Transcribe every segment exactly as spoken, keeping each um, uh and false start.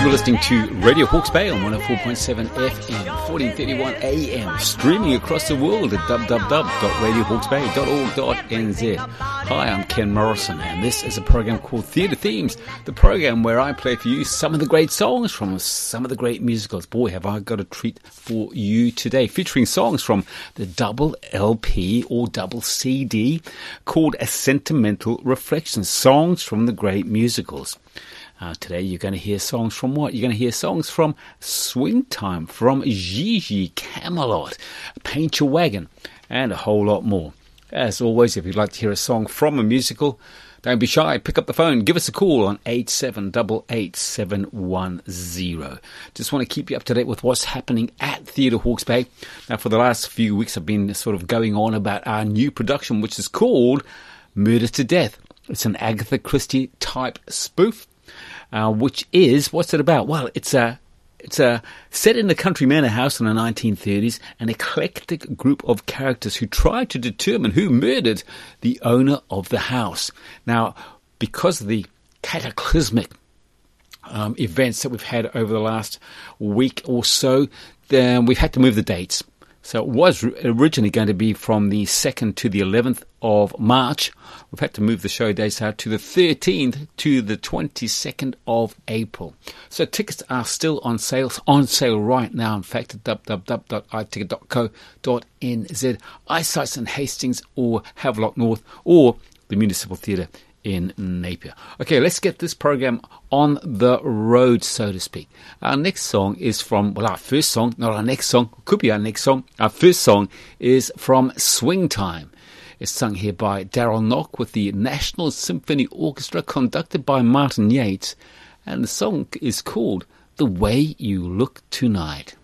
You're listening to Radio Hawke's Bay on one oh four point seven F M, fourteen thirty-one A M, streaming across the world at w w w dot radio hawke's bay dot org dot n z. Hi, I'm Ken Morrison, and this is a program called Theatre Themes, the program where I play for you some of the great songs from some of the great musicals. Boy, have I got a treat for you today, featuring songs from the double L P or double C D called A Sentimental Reflection, songs from the great musicals. Uh, today you're going to hear songs from what? You're going to hear songs from Swing Time, from Gigi, Camelot, Paint Your Wagon, and a whole lot more. As always, if you'd like to hear a song from a musical, don't be shy. Pick up the phone. Give us a call on eight seven eight eight seven one zero. Just want to keep you up to date with what's happening at Theatre Hawke's Bay. Now, for the last few weeks, I've been sort of going on about our new production, which is called Murder to Death. It's an Agatha Christie type spoof. Uh, which is, what's it about? Well, it's a, it's a set in a country manor house in the nineteen thirties, an eclectic group of characters who try to determine who murdered the owner of the house. Now, because of the cataclysmic um, events that we've had over the last week or so, then we've had to move the dates. So it was originally going to be from the second to the eleventh of March. We've had to move the show dates out to the thirteenth to the twenty-second of April. So tickets are still on sale, on sale right now, in fact, at w w w dot i ticket dot co dot n z, Issites in Hastings or Havelock North or the Municipal Theatre in Napier. Okay, let's get this program on the road, so to speak. Our next song is from, well, our first song, not our next song, could be our next song. Our first song is from Swing Time. It's sung here by Darryl Nock with the National Symphony Orchestra, conducted by Martin Yates, and the song is called The Way You Look Tonight.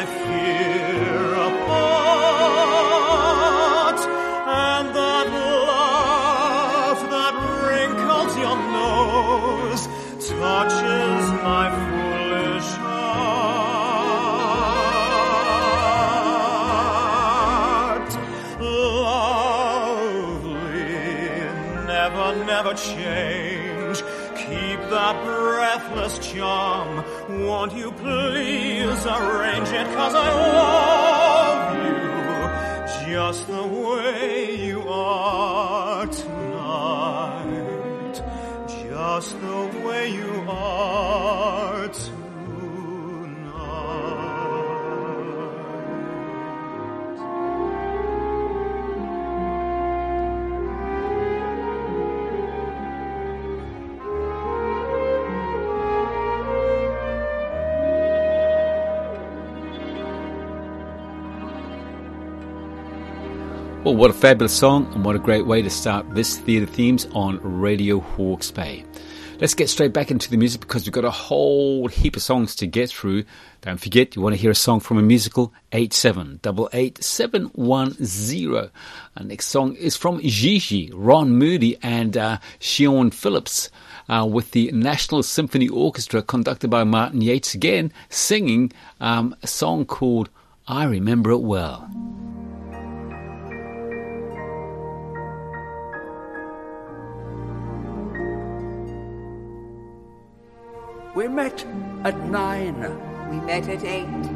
my fear apart, and that laugh that wrinkles your nose touches my foolish heart. Lovely, never, never change, keep that breathless charm. Won't you please arrange it, 'cause I love you just the way you are tonight, just the way you are tonight. Well, what a fabulous song, and what a great way to start this Theatre Themes on Radio Hawke's Bay. Let's get straight back into the music, because we've got a whole heap of songs to get through. Don't forget, you want to hear a song from a musical, eight seven eight eight seven one zero. Our next song is from Gigi, Ron Moody and uh, Shion Phillips uh, with the National Symphony Orchestra, conducted by Martin Yates again, singing um, a song called I Remember It Well. We met at nine. We met at eight.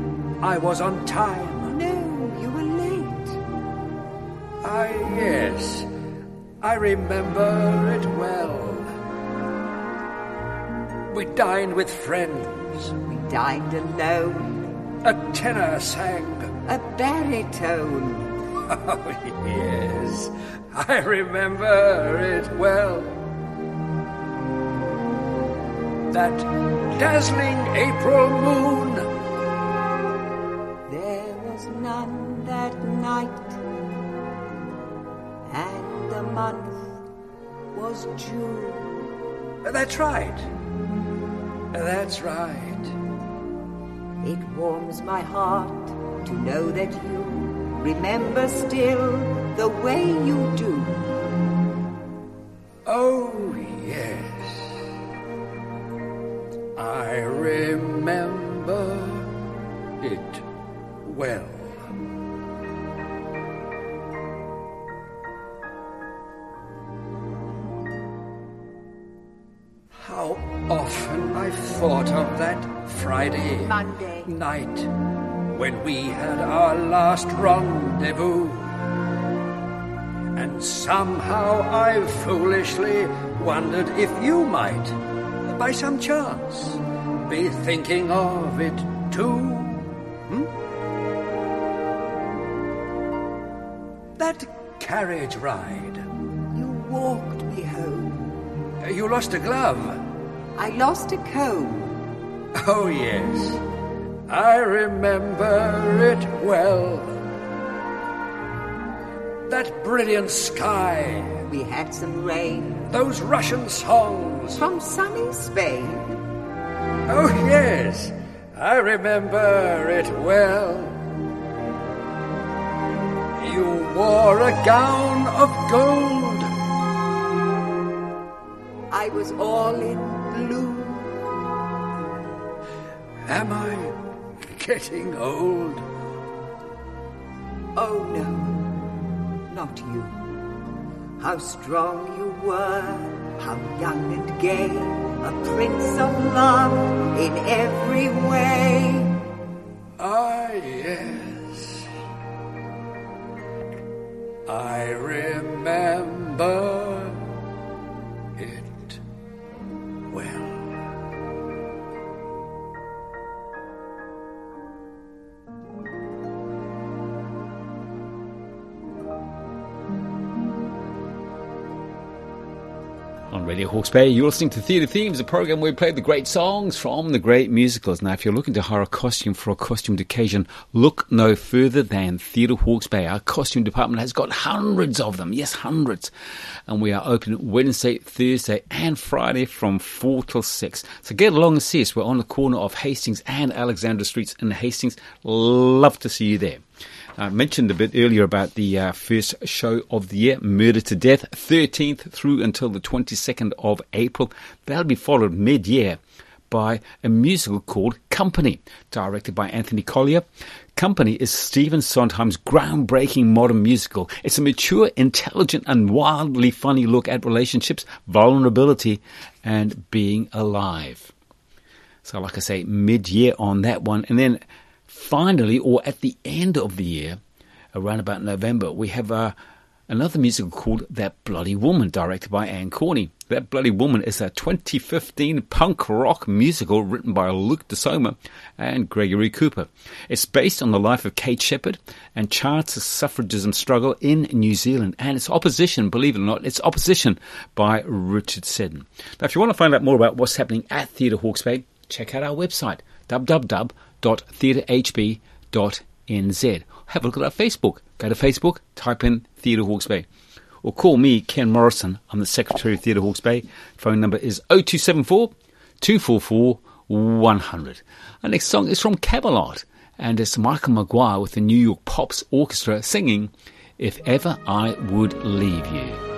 I was on time. No, you were late. Ah, yes. I remember it well. We dined with friends. We dined alone. A tenor sang. A baritone. Oh, yes. I remember it well. That dazzling April moon. There was none that night, and the month was June. That's right. That's right. It warms my heart to know that you remember still the way you do. Oh, yes. I remember it well. How often I've thought of that Friday Monday night when we had our last rendezvous, and somehow I foolishly wondered if you might, by some chance, be thinking of it too. Hmm? That carriage ride. You walked me home. Uh, you lost a glove. I lost a comb. Oh, yes. I remember it well. That brilliant sky. We had some rain. Those Russian songs. From sunny Spain. Oh, yes. I remember it well. You wore a gown of gold. I was all in blue. Am I getting old? Oh, no. Not you. How strong you were, how young and gay, a prince of love in every way. Ah, yes. I remember it well. on Radio Hawke's Bay. You're listening to Theatre Themes, a programme where we play the great songs from the great musicals. Now, if you're looking to hire a costume for a costumed occasion, look no further than Theatre Hawke's Bay. Our costume department has got hundreds of them. Yes, hundreds. And we are open Wednesday, Thursday and Friday from four till six. So get along and see us. We're on the corner of Hastings and Alexandra Streets in Hastings. Love to see you there. I mentioned a bit earlier about the uh, first show of the year, Murder to Death, thirteenth through until the twenty-second of April. That'll be followed mid-year by a musical called Company, directed by Anthony Collier. Company is Stephen Sondheim's groundbreaking modern musical. It's a mature, intelligent and wildly funny look at relationships, vulnerability and being alive. So like I say, mid-year on that one. And then finally, or at the end of the year, around about November, we have uh, another musical called That Bloody Woman, directed by Anne Corney. That Bloody Woman is a twenty fifteen punk rock musical written by Luke DeSoma and Gregory Cooper. It's based on the life of Kate Sheppard and charts the suffragism struggle in New Zealand and its opposition, believe it or not, its opposition by Richard Seddon. Now, if you want to find out more about what's happening at Theatre Hawke's Bay, check out our website, w w w dot theatre h b dot n z. Have a look at our Facebook. Go to Facebook, type in Theatre Hawke's Bay. Or call me, Ken Morrison. I'm the Secretary of Theatre Hawke's Bay. Phone number is oh two seven four, two four four, one hundred. Our next song is from Camelot, and it's Michael Maguire with the New York Pops Orchestra singing If Ever I Would Leave You.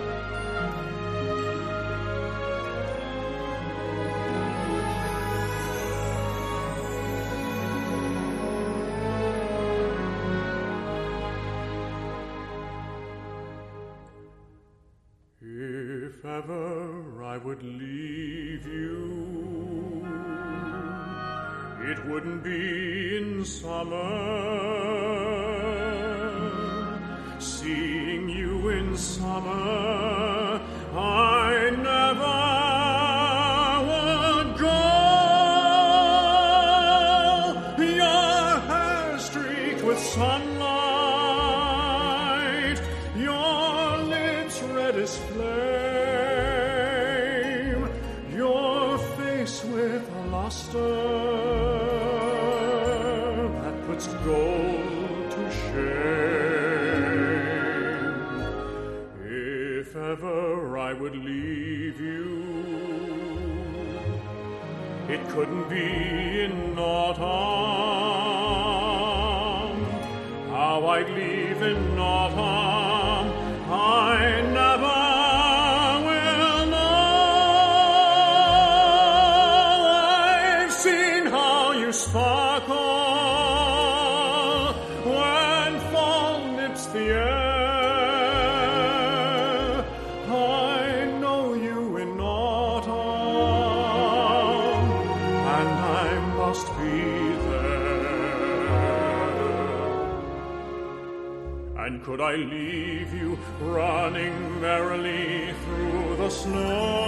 Could I leave you running merrily through the snow,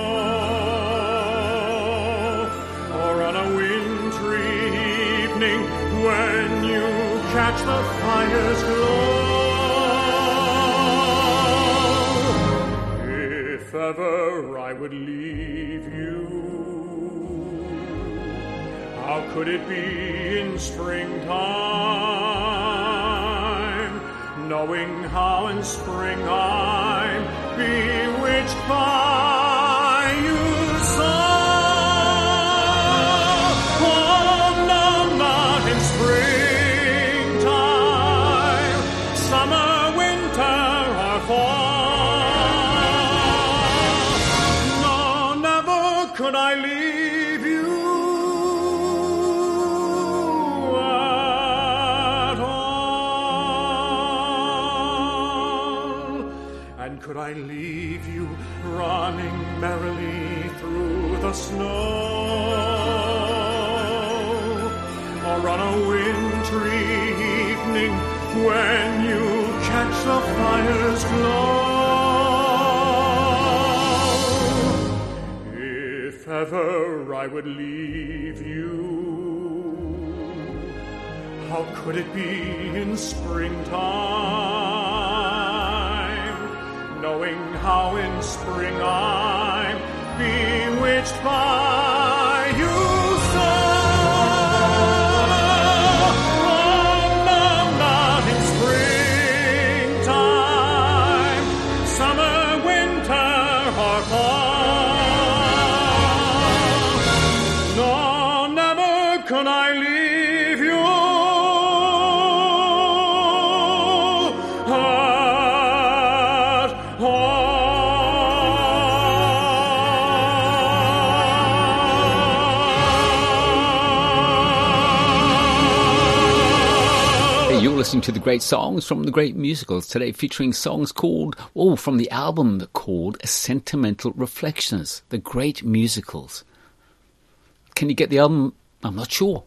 or on a wintry evening when you catch the fire's glow? If ever I would leave you, how could it be in springtime? Knowing how in spring I'm bewitched by you so. Oh, no, not in springtime, summer, winter, or fall. No, never could I leave you at all. Could I leave you running merrily through the snow, or on a wintry evening when you catch the fire's glow? If ever I would leave you, how could it be in springtime? Knowing how in spring I'm bewitched by you, so on the mountain springtime, summer, winter, or fall. No, never could I leave you at all. Listening to the great songs from the great musicals today, featuring songs called, oh, from the album called Sentimental Reflections, the great musicals. Can you get the album? I'm not sure.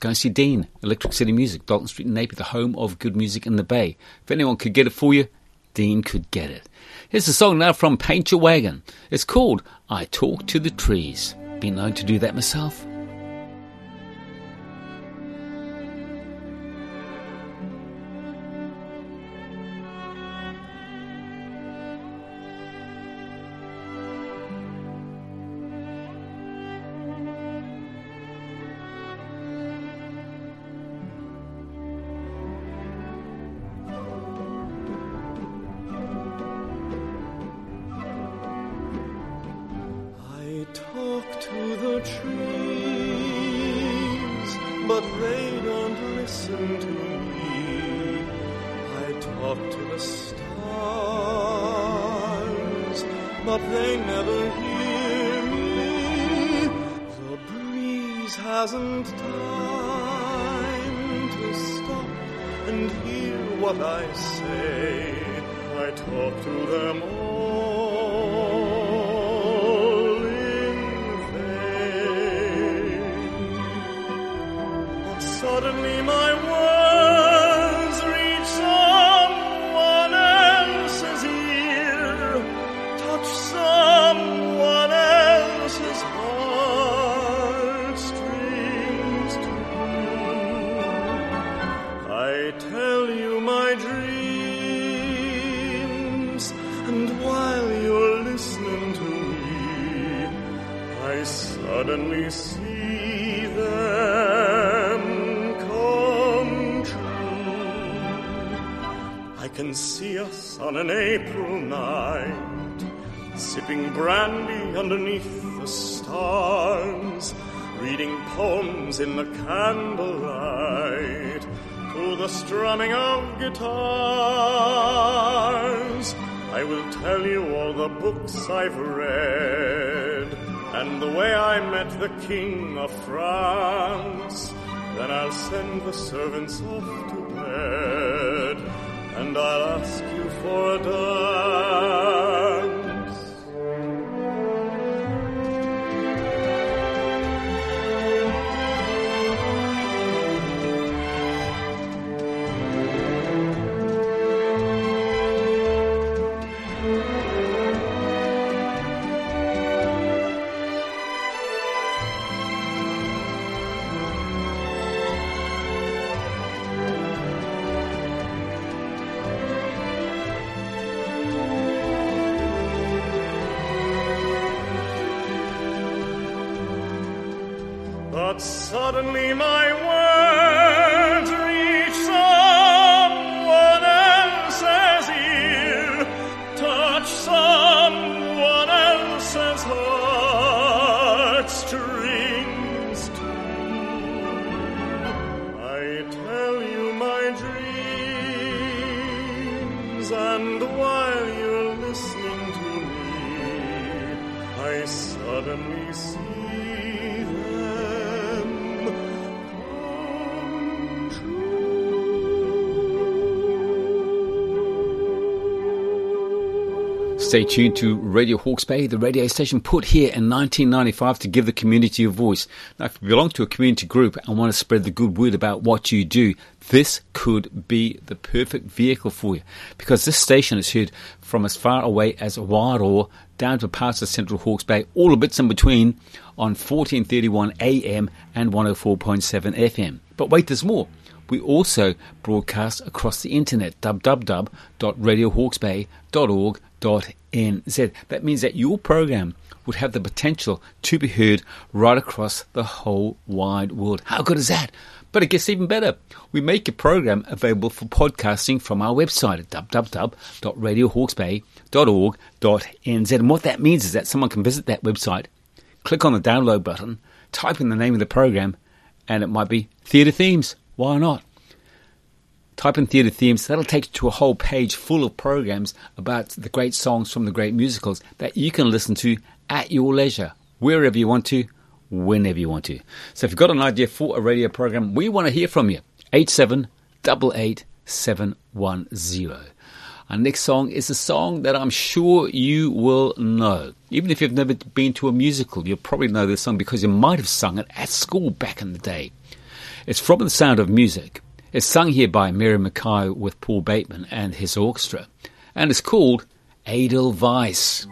Go and see Dean, Electric City Music, Dalton Street in Napier, the home of good music in the Bay. If anyone could get it for you, Dean could get it. Here's a song now from Paint Your Wagon. It's called I Talk to the Trees. Been known to do that myself. I've read, and the way I met the King of France. Then I'll send the servants off to bed, and I'll ask you for a dance. But suddenly my words reach someone else's ear, touch someone else's heart strings too. I tell you my dreams, and while you're listening to me, I suddenly see. Stay tuned to Radio Hawke's Bay, the radio station put here in nineteen ninety-five to give the community a voice. Now, if you belong to a community group and want to spread the good word about what you do, this could be the perfect vehicle for you, because this station is heard from as far away as Wairoa down to parts of Central Hawke's Bay, all the bits in between, on fourteen thirty-one A M and one oh four point seven F M. But wait, there's more. We also broadcast across the internet, w w w dot radio hawks bay dot org dot n z. in Z. That means that your program would have the potential to be heard right across the whole wide world. How good is that? But it gets even better. We make your program available for podcasting from our website at w w w dot radio hawks bay dot org dot n z. And what that means is that someone can visit that website, click on the download button, type in the name of the program, and it might be Theatre Themes. Why not? Type in Theatre Themes. That'll take you to a whole page full of programs about the great songs from the great musicals that you can listen to at your leisure, wherever you want to, whenever you want to. So if you've got an idea for a radio program, we want to hear from you. eight seven eight eight seven one zero. Our next song is a song that I'm sure you will know. Even if you've never been to a musical, you'll probably know this song because you might have sung it at school back in the day. It's from The Sound of Music. It's sung here by Miriam Mackay with Paul Bateman and his orchestra. And it's called Edelweiss.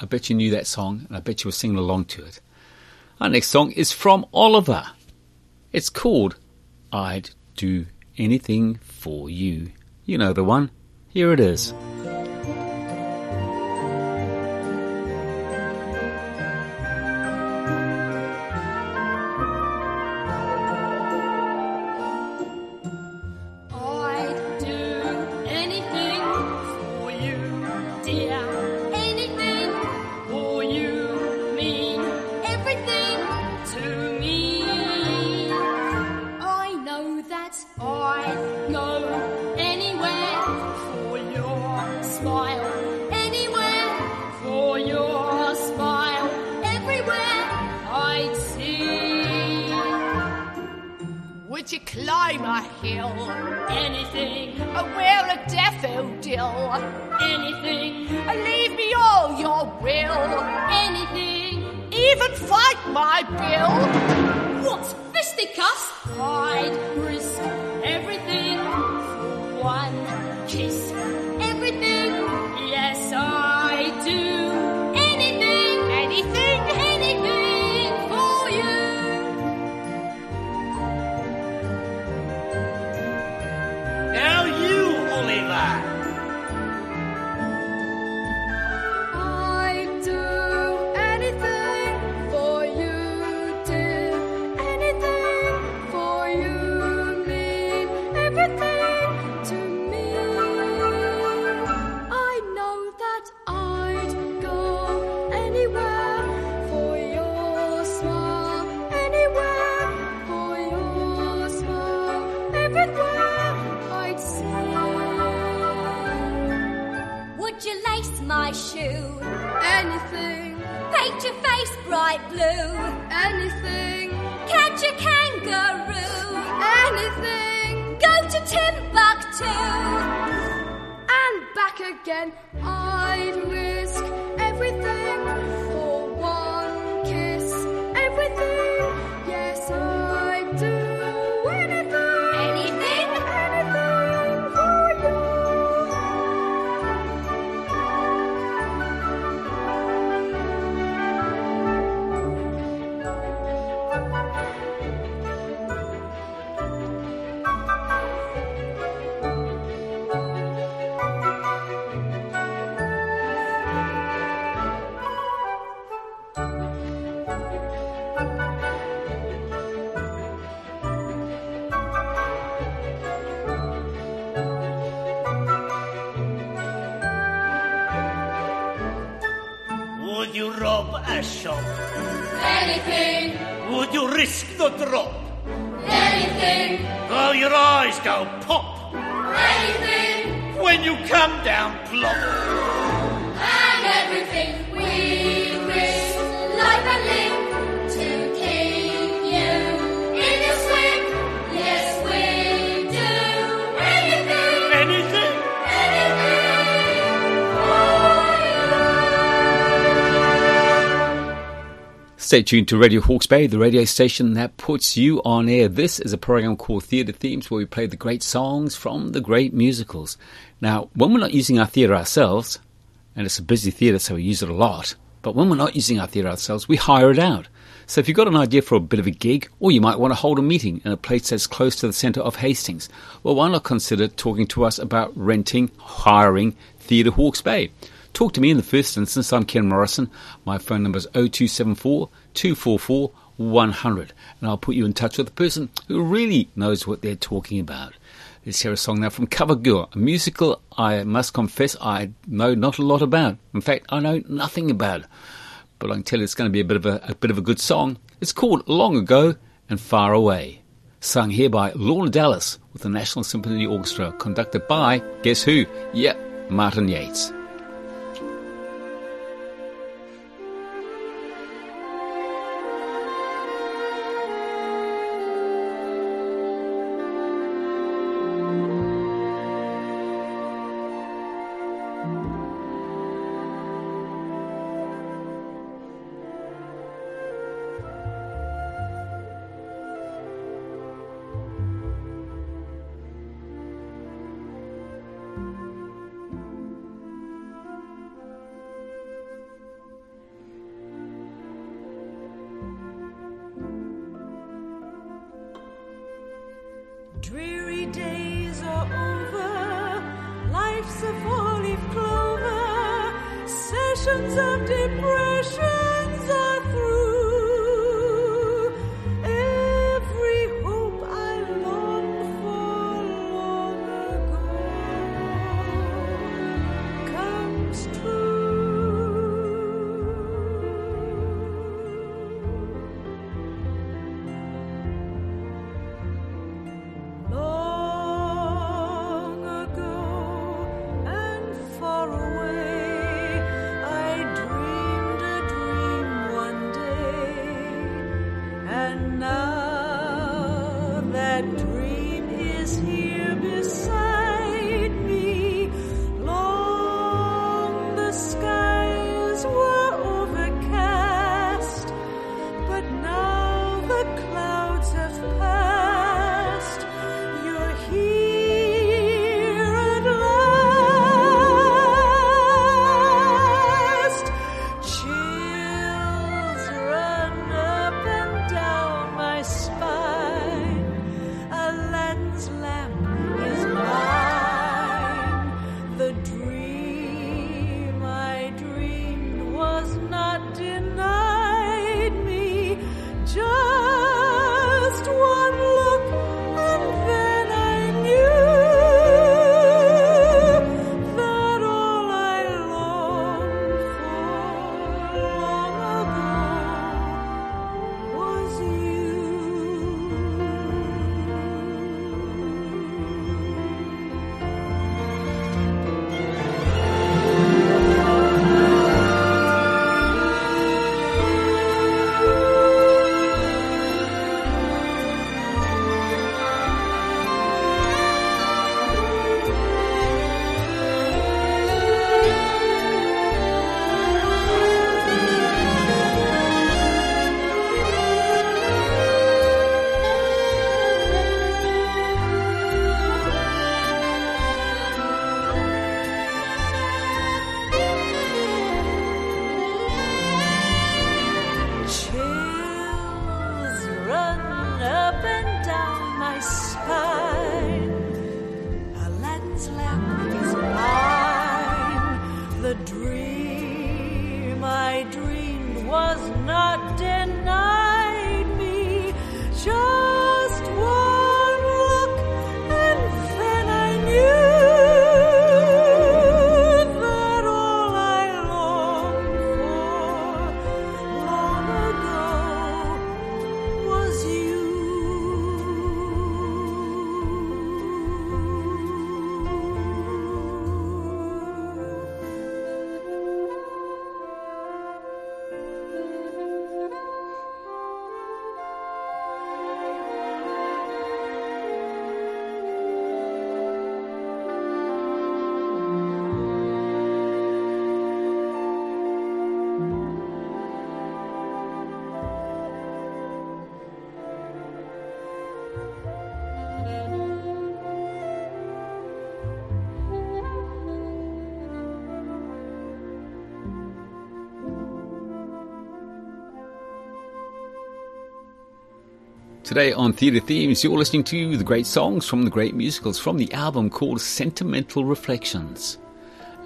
I bet you knew that song, and I bet you were singing along to it. Our next song is from Oliver. It's called I'd Do Anything For You. You know the one. Here it is. I'd risk everything for one kiss. Everything, yes I do. Anything, anything, anything for you. Now you, Oliver. Anything. Paint your face bright blue. Anything. Catch a kangaroo. Anything. Go to Timbuktu. And back again. I'd risk everything for one kiss. Everything. Yes, I'd do anything. Anything. Anything for you. Would you rob a shop? Anything. Would you risk the drop? Anything. Will your eyes go pop? Anything. When you come down, plop. And everything we risk, life and limb, to keep you in your swim. Yes, we do. Anything. Anything. Stay tuned to Radio Hawke's Bay, the radio station that puts you on air. This is a program called Theatre Themes, where we play the great songs from the great musicals. Now, when we're not using our theatre ourselves, and it's a busy theatre, so we use it a lot, but when we're not using our theatre ourselves, we hire it out. So if you've got an idea for a bit of a gig, or you might want to hold a meeting in a place that's close to the centre of Hastings, well, why not consider talking to us about renting, hiring Theatre Hawke's Bay? Talk to me in the first instance. I'm Ken Morrison. My phone number is oh two seven four, two four four, one hundred, and I'll put you in touch with a person who really knows what they're talking about. Let's hear a song now from Cover Girl, a musical I must confess I know not a lot about. In fact, I know nothing about it. But I can tell you it's going to be a bit of a, a bit of a good song. It's called Long Ago and Far Away, sung here by Lorna Dallas with the National Symphony Orchestra, conducted by, guess who? Yep, Martin Yates. Clouds have passed, you're here spine. A land's lap is mine. The dream I dreamed was not denied me. Just one look and then I knew that all I longed for long ago was you. Today on Theatre Themes, you're listening to the great songs from the great musicals from the album called Sentimental Reflections.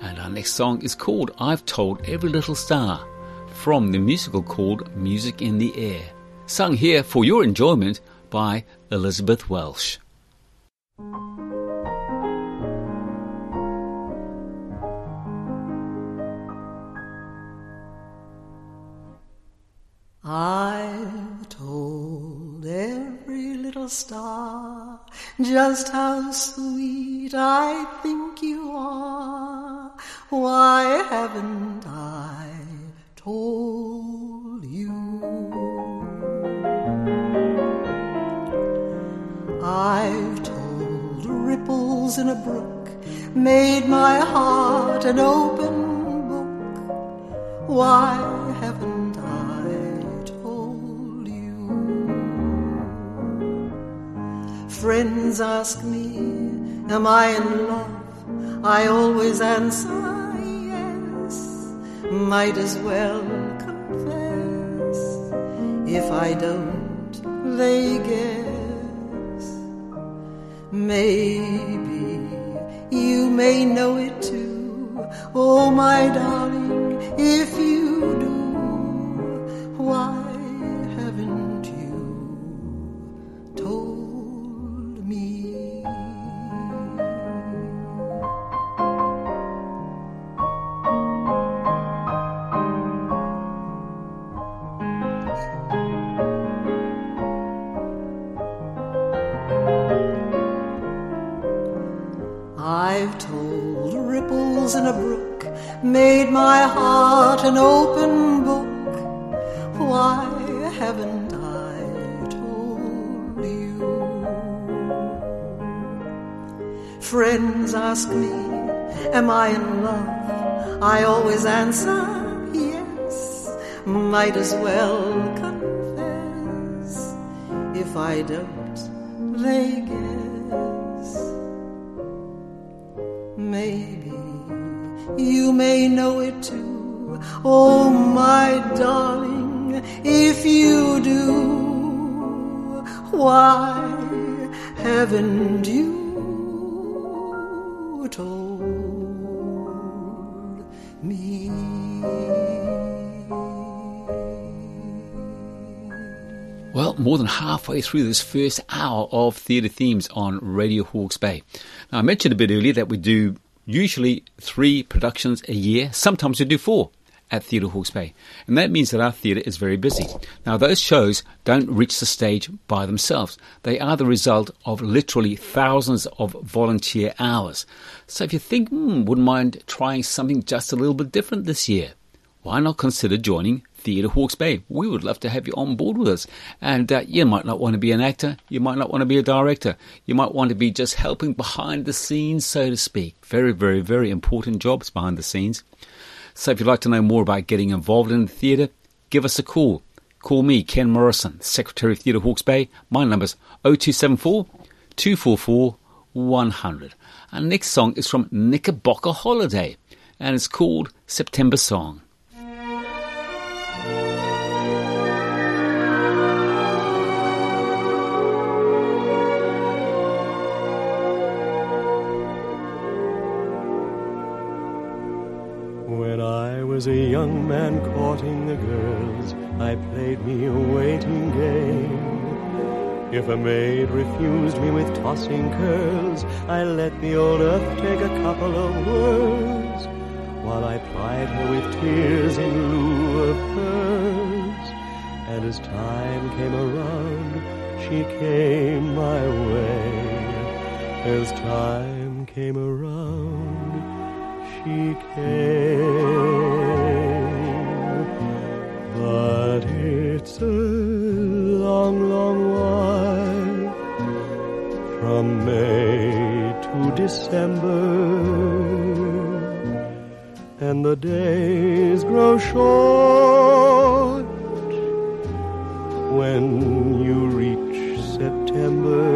And our next song is called I've Told Every Little Star, from the musical called Music in the Air, sung here for your enjoyment by Elizabeth Welsh. I've told every little star just how sweet I think you are. Why haven't I told you? I've told ripples in a brook, made my heart an open book. Why haven't friends ask me, am I in love? I always answer yes. Might as well confess. If I don't, they guess. Maybe you may know it too. Oh, my darling, if you do, why? In a brook, made my heart an open book. Why haven't I told you? Friends ask me, am I in love? I always answer yes. Might as well confess. If I don't, they guess. Maybe you may know it too. Oh, my darling, if you do, why haven't you told me? Well, more than halfway through this first hour of Theatre Themes on Radio Hawke's Bay. Now, I mentioned a bit earlier that we do usually three productions a year, sometimes we do four at Theatre Hawke's Bay. And that means that our theatre is very busy. Now, those shows don't reach the stage by themselves. They are the result of literally thousands of volunteer hours. So if you think, hmm, wouldn't mind trying something just a little bit different this year, why not consider joining Theatre Hawke's Bay? We would love to have you on board with us. And uh, you might not want to be an actor. You might not want to be a director. You might want to be just helping behind the scenes, so to speak. Very, very, very important jobs behind the scenes. So if you'd like to know more about getting involved in the theatre, give us a call. Call me, Ken Morrison, Secretary of Theatre Hawke's Bay. My number's oh two seven four, two four four, one hundred. Our next song is from Knickerbocker Holiday, and it's called September Song. was a young man courting the girls. I played me a waiting game. If a maid refused me with tossing curls, I let the old earth take a couple of whirls, while I plied her with tears in lieu of pearls. And as time came around, she came my way. As time came around, she came. But it's a long, long while from May to December, and the days grow short when you reach September,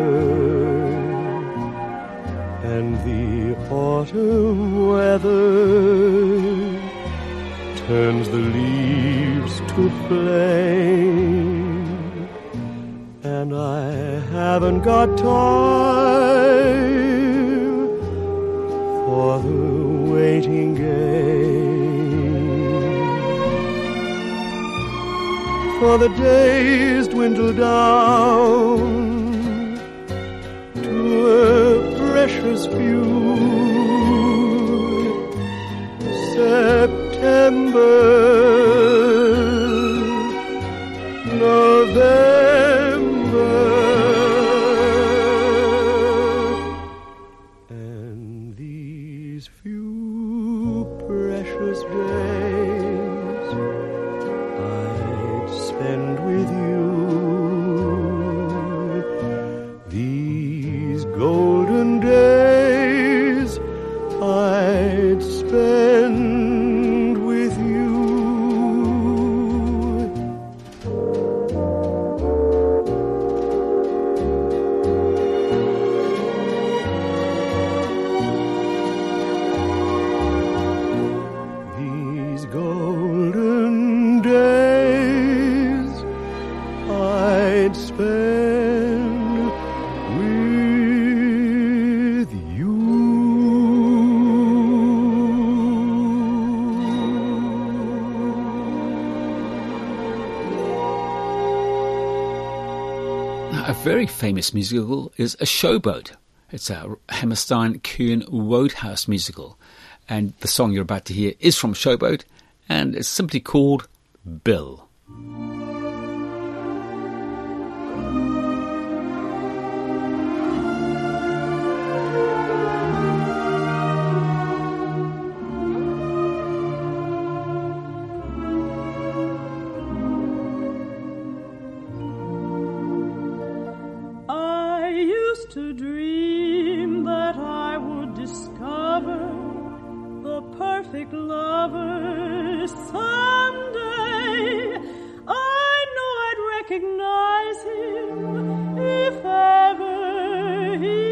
and the autumn weather turns the leaves to flame, and I haven't got time for the waiting game. For the days dwindle down to a precious few. September, November, and these few precious days I'd spend with you. These golden days I'd spend with you. These golden days I'd spend with you. A very famous musical is A Showboat. It's a Hammerstein Kuhn Wodehouse musical, and the song you're about to hear is from Showboat, and it's simply called Bill. I used to dream that I would discover the perfect lover someday. I know I'd recognize him if ever he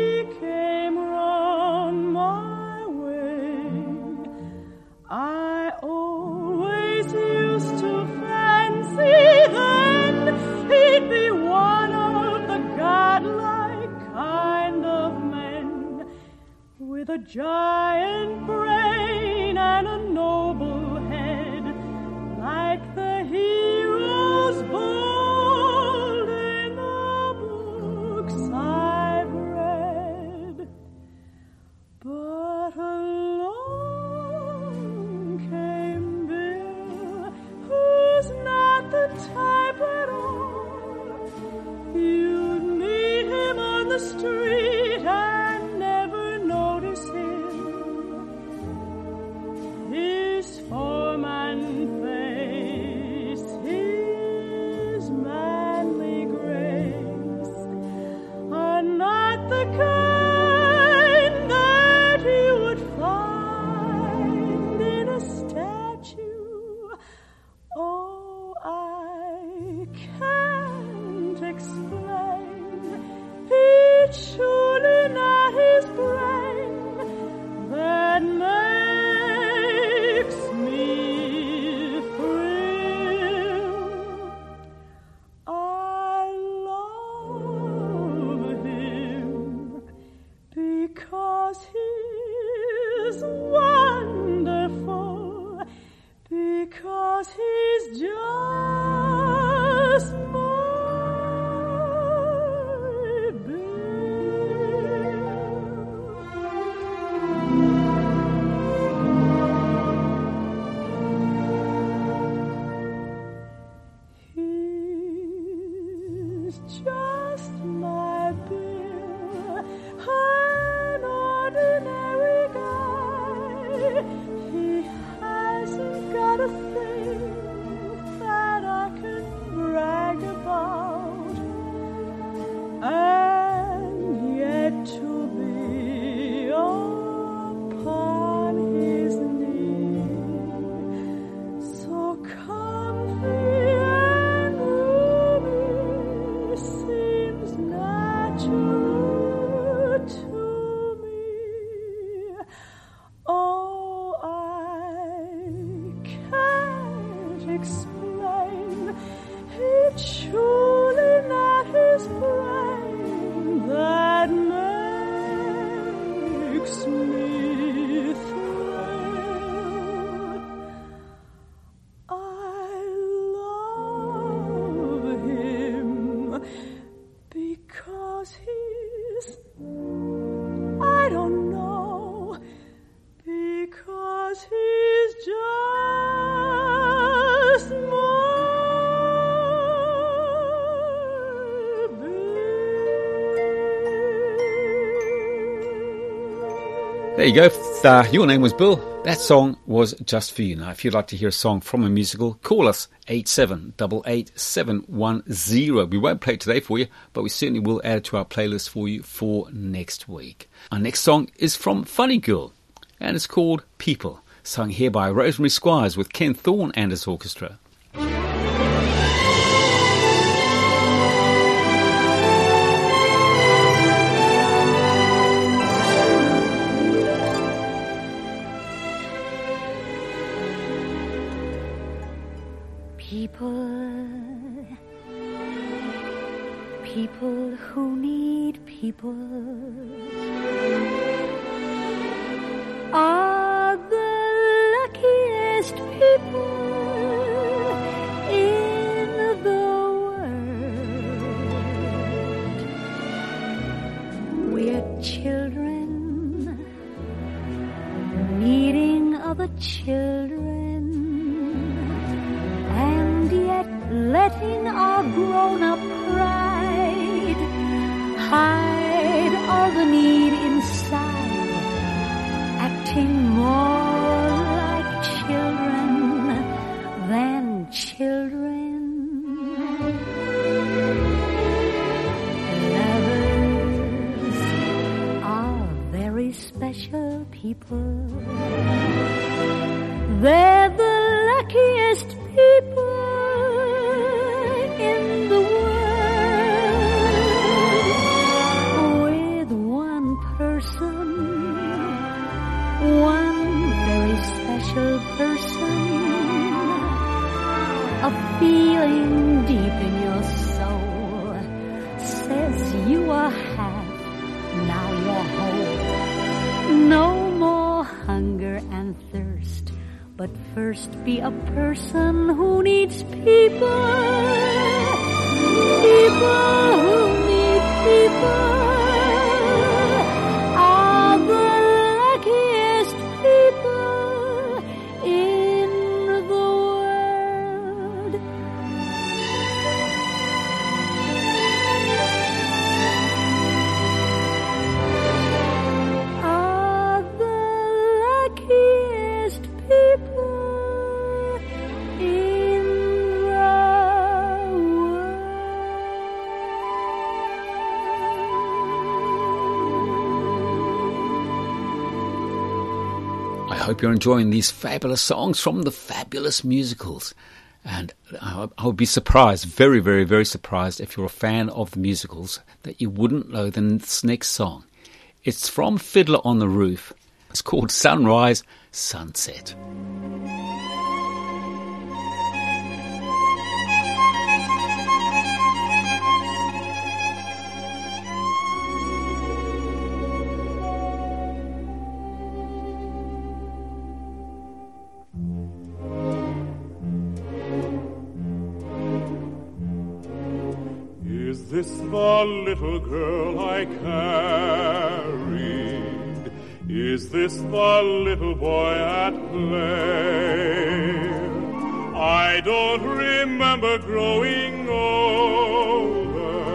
came round my way. I always used to fancy then he'd be one of the godlike kind of men, with a giant brain and a noble head, like the heroes bold in the books I've read. But along came Bill, who's not the type at all. You'd meet him on the street and never notice him. His form and face, his manly grace, are not the kind that you would find in a statue. Oh, I can't explain. He'd surely not his brain that makes me thrill. I love him because he is wonderful. is just my bill. I'm ordinary guy. He hasn't got a thing that I can brag about. And yet to be upon his knee, so comfy. There you go. Uh, your name was Bill. That song was just for you. Now, if you'd like to hear a song from a musical, call us eight seven eight eight seven one zero. We won't play it today for you, but we certainly will add it to our playlist for you for next week. Our next song is from Funny Girl, and it's called People, sung here by Rosemary Squires with Ken Thorne and his orchestra. People, people who need people are the luckiest people in the world. We're children needing other children, letting our grown-up pride hide all the need inside, acting more like children than children. Lovers are very special people. They're the luckiest people in the world, with one person, one very special person, a feeling deep in your soul says you are half, now you're whole. No more hunger and thirst, but first be a person who needs people. People who need people are the luckiest people in the world. Are the luckiest people. Hope you're enjoying these fabulous songs from the fabulous musicals, and I would be surprised, very very very surprised if you're a fan of the musicals, that you wouldn't know this next song. It's from Fiddler on the Roof. It's called Sunrise Sunset. Is this the little girl I carried? Is this the little boy at play? I don't remember growing older.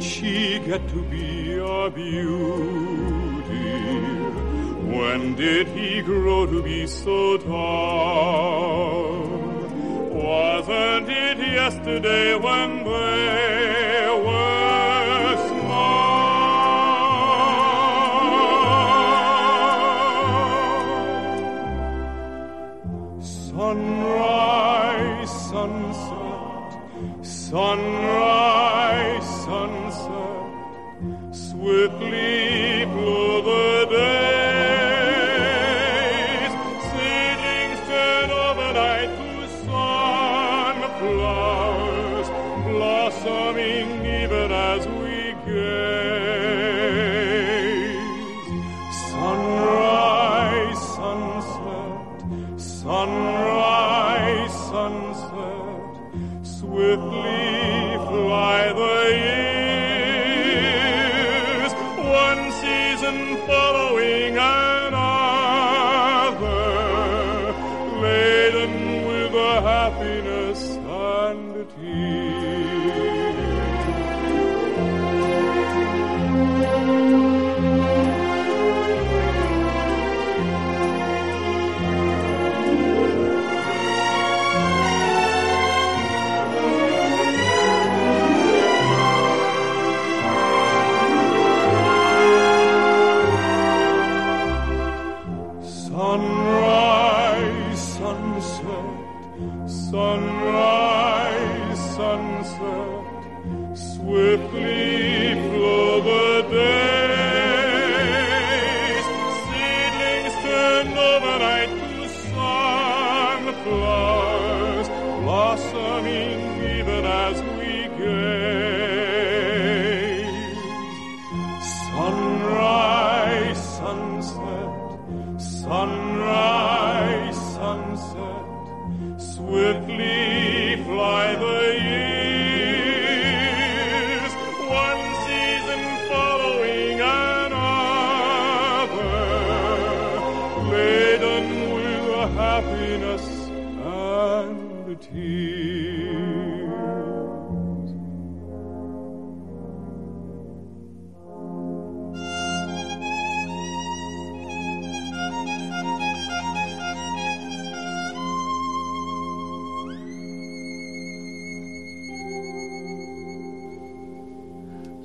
did she get to be a beauty? When did he grow to be so tall? Wasn't it yesterday when they were small? Sunrise, sunset, sunrise, sunset, swiftly blow the day.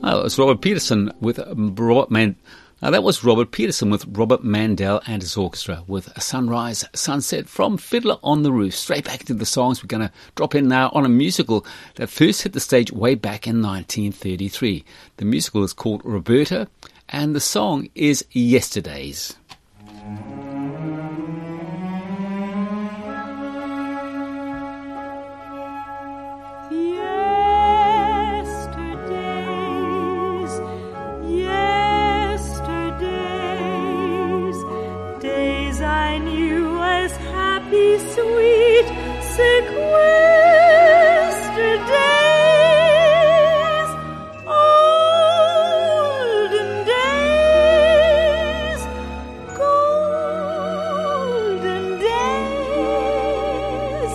Oh, it was Robert Peterson with Robert Man. Now, that was Robert Peterson with Robert Mandel and his orchestra with Sunrise, Sunset from Fiddler on the Roof. Straight back into the songs. We're going to drop in now on a musical that first hit the stage way back in nineteen thirty-three. The musical is called Roberta, and the song is Yesterdays. Sweet sequestered days, olden days, golden days,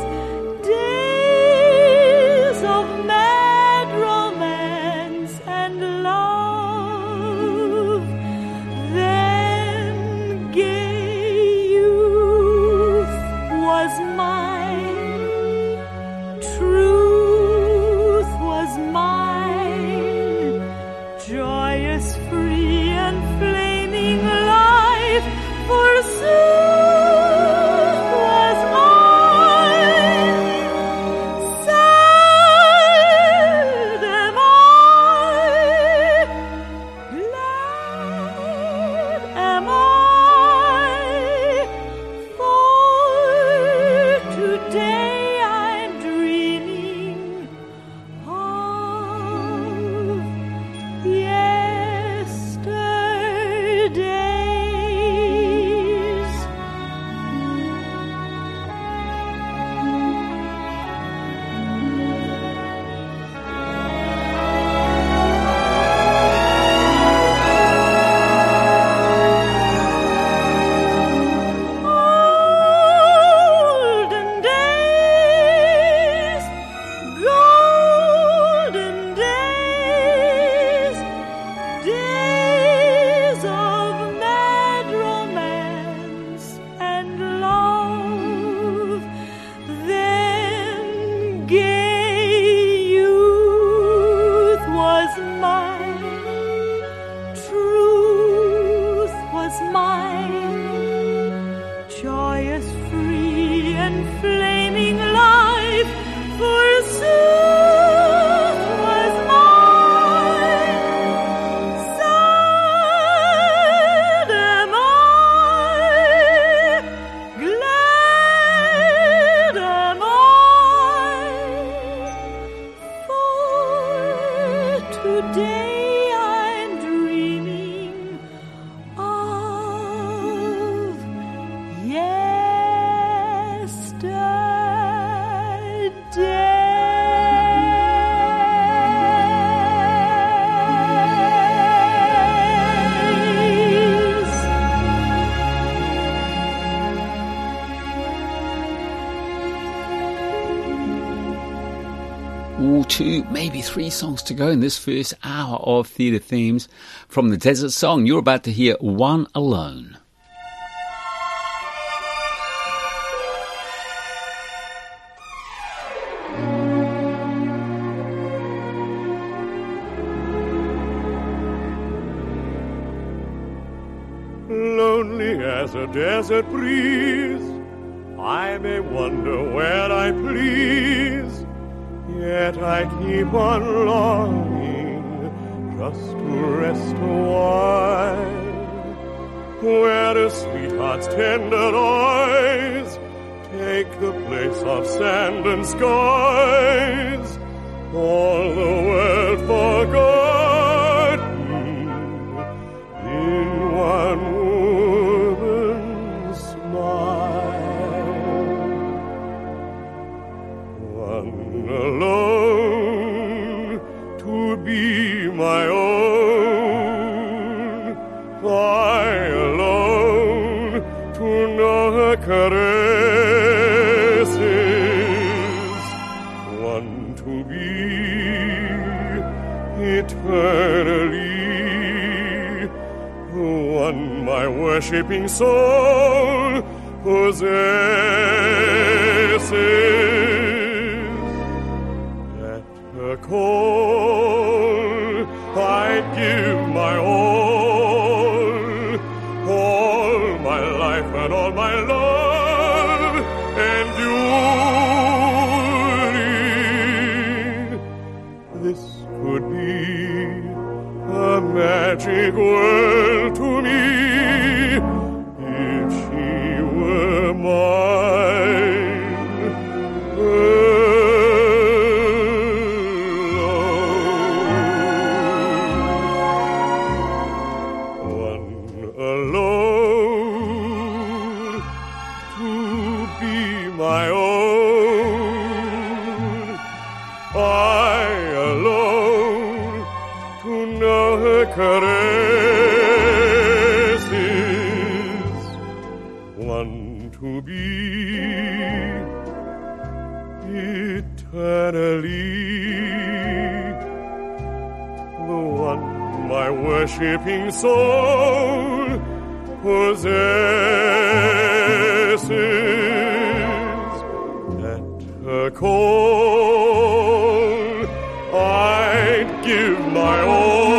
days of mad romance and love, then gay youth was mine. and flaming life, for sooth was mine. Sad am I, glad am I, for today. Two, maybe three songs to go in this first hour of Theatre Themes from the Desert Song. You're about to hear One Alone. Lonely as a desert breeze, I may wonder where I please. Yet I keep on longing just to rest a while, where a sweetheart's tender eyes take the place of sand and skies, all the world forgotten in one woman's smile. One alone to be my own, I alone to know her caresses, one to be eternally, one my worshipping soul possesses. Cold, I'd give my all, all my life and all my love, and you. This could be a magic world to me if she were mine. Caresses, one to be eternally, the one my worshipping soul possesses. At her call, I'd give my all.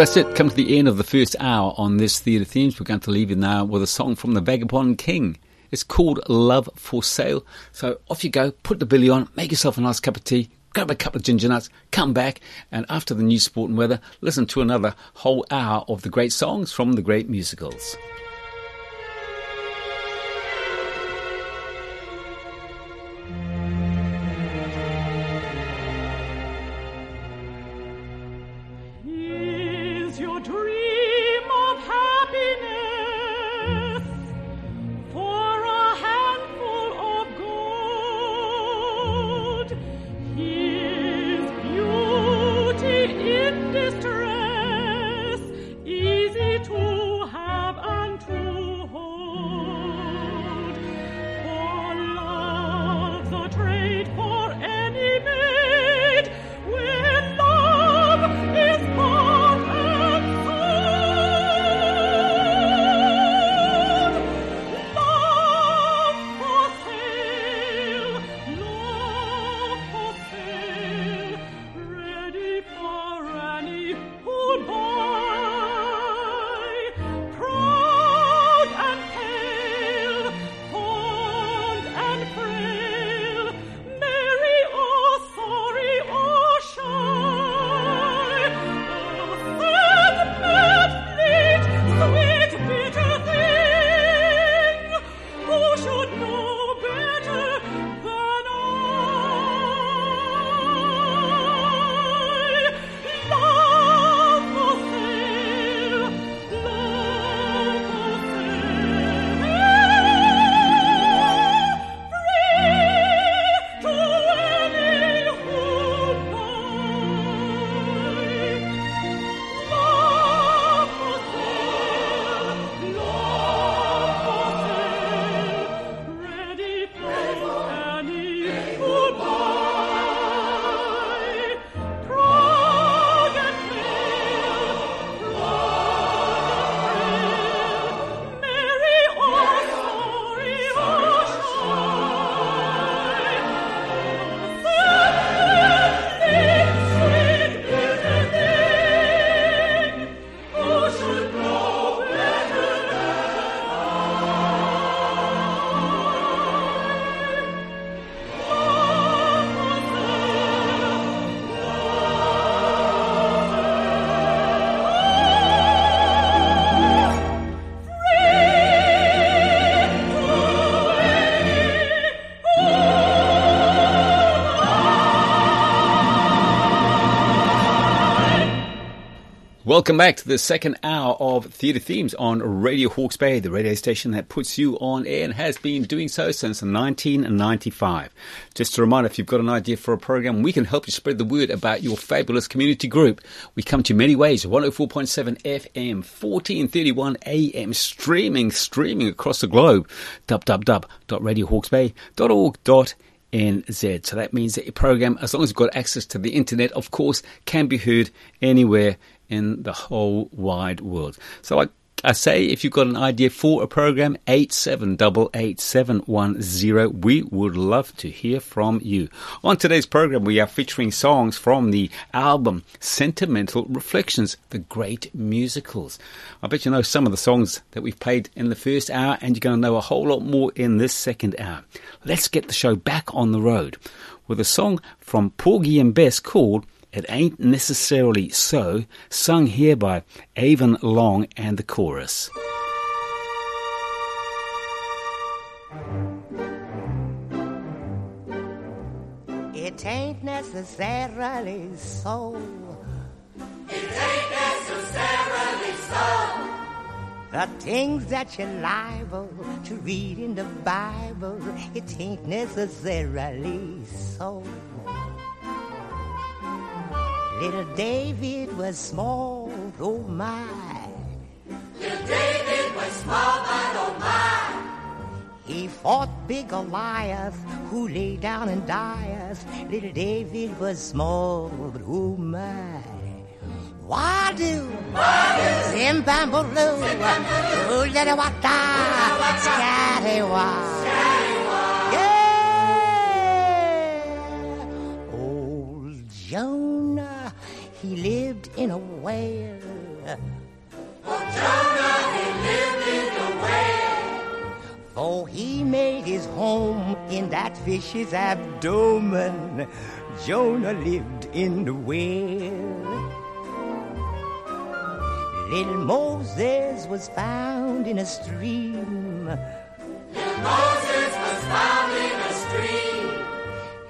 That's it. Come to the end of the first hour on this Theatre Themes. We're going to leave you now with a song from the Vagabond King. It's called Love for Sale. So off you go, put the billy on, make yourself a nice cup of tea, grab a couple of ginger nuts, come back, and after the news, sport and weather, listen to another whole hour of the great songs from the great musicals. It Welcome back to the second hour of Theatre Themes on Radio Hawke's Bay, the radio station that puts you on air and has been doing so since nineteen ninety-five. Just a reminder, if you've got an idea for a program, we can help you spread the word about your fabulous community group. We come to you many ways, one oh four point seven F M, fourteen thirty-one A M, streaming, streaming across the globe, w w w dot radio hawks bay dot org dot n z. So that means that your program, as long as you've got access to the internet, of course, can be heard anywhere in the whole wide world. So like I say, if you've got an idea for a program, eight seven eight eight seven one zero, we would love to hear from you. On today's program, we are featuring songs from the album Sentimental Reflections, The Great Musicals. I bet you know some of the songs that we've played in the first hour, and you're going to know a whole lot more in this second hour. Let's get the show back on the road with a song from Porgy and Bess called It Ain't Necessarily So, sung here by Avon Long and the chorus. It ain't necessarily so. It ain't necessarily so. The things that you're liable to read in the Bible, it ain't necessarily so. Little David was small, oh my. Little David was small, but oh my. He fought big Goliath, who lay down and dieth. Little David was small, but oh my. Wadu, Zimbabulu, Uledawata, Skadiwa. Yeah! Old Jonah, he lived in a well. Oh, Jonah, he lived in a well. For he made his home in that fish's abdomen. Jonah lived in the well. Little Moses was found in a stream. Little Moses was found in a stream.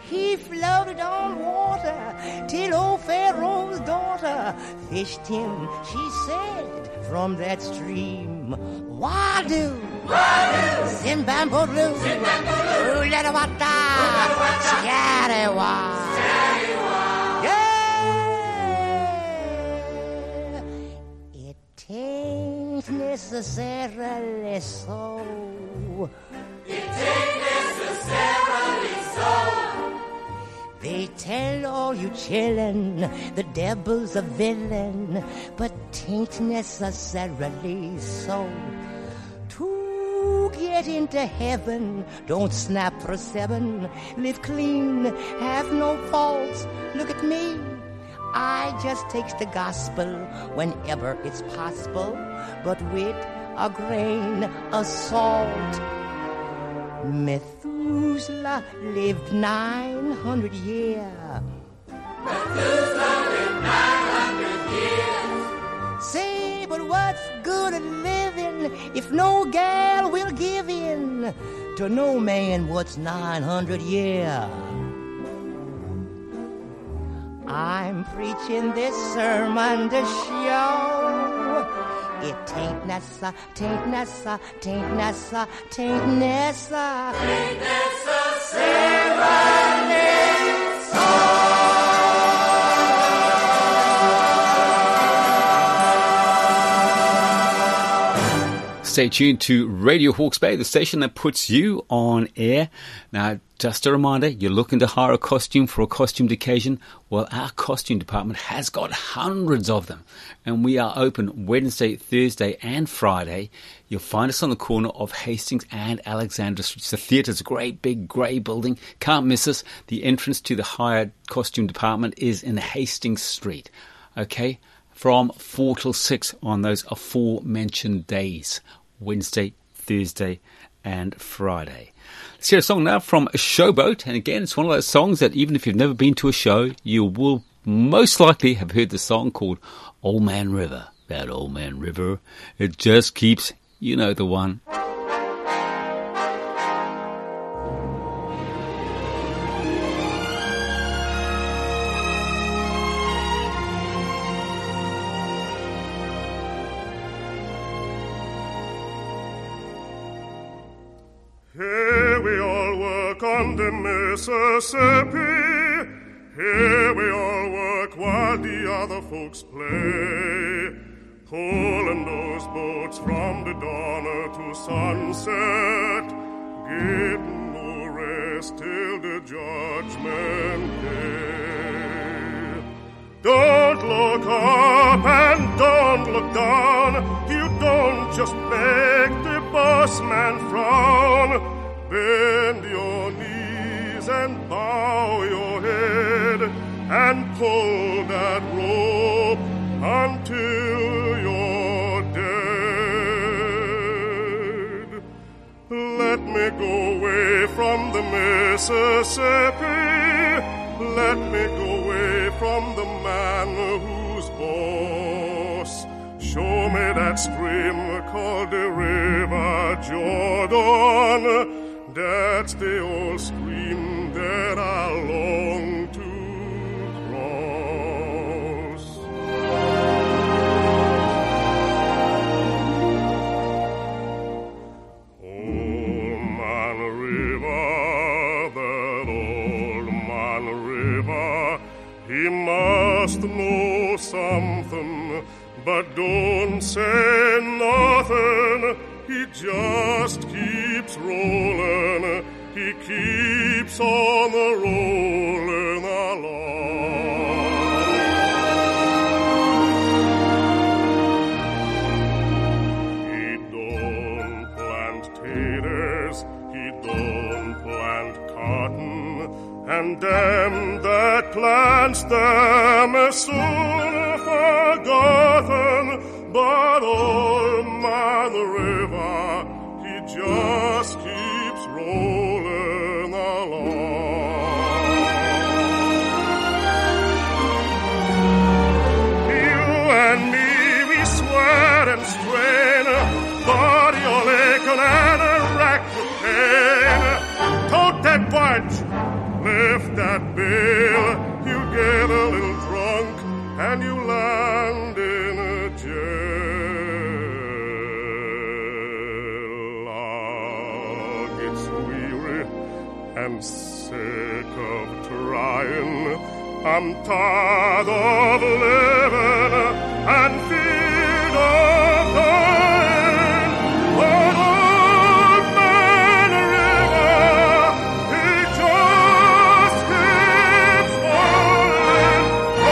He floated on water till old Pharaoh's daughter fished him, she said, from that stream. Wadu, Wadu, Zimbabulu, Zimbabulu, Uledawata, Skadiwa. Yeah! It ain't necessarily so. It ain't necessarily so. They tell all you chillin', the devil's a villain, but tain't necessarily so. To get into heaven, don't snap for seven, live clean, have no faults, look at me. I just takes the gospel whenever it's possible, but with a grain of salt. Myth. Methuselah lived nine hundred years. Methuselah lived nine hundred years. Say, but what's good at living if no gal will give in to no man what's nine hundred years? I'm preaching this sermon to show. It ain't Nessa, tain't Nessa, tain't Nessa, tain't Nessa. Tain't Nessa, Sarah Nessa. Stay tuned to Radio Hawke's Bay, the station that puts you on air. Now, just a reminder, you're looking to hire a costume for a costumed occasion? Well, our costume department has got hundreds of them. And we are open Wednesday, Thursday and Friday. You'll find us on the corner of Hastings and Alexandra Street. The theatre's a great big grey building. Can't miss us. The entrance to the hired costume department is in Hastings Street. Okay? From four till six on those aforementioned days. Wednesday, Thursday and Friday. Let's hear a song now from Showboat, and again, it's one of those songs that even if you've never been to a show, you will most likely have heard the song called Old Man River. That Old Man River, it just keeps, you know the one. condemn Mississippi. Here we all work while the other folks play, pulling those boats from the dawn to sunset, giving no rest till the judgment day. Don't look up and don't look down. You don't just make the bossman frown. Bend your knees and bow your head and pull that rope until you're dead. Let me go away from the Mississippi. Let me go away from the man who's boss. Show me that stream called the River Jordan. That's the old stream that I long to cross. Old Man River, that old Man River, he must know something, but don't say nothing. He just keeps rolling, he keeps on the rolling along. He don't plant taters, he don't plant cotton, and them that plants them is soon forgotten, but old Man River, he just keeps rolling along. You and me, we sweat and strain, body all aching and a rack of pain. Tote that bunch, lift that bill, you get a little drunk and you land in a jail. Ah, oh, gets weary and sick of trying. I'm tired of living and feared of dying. But old Man River, he just keeps falling. Oh,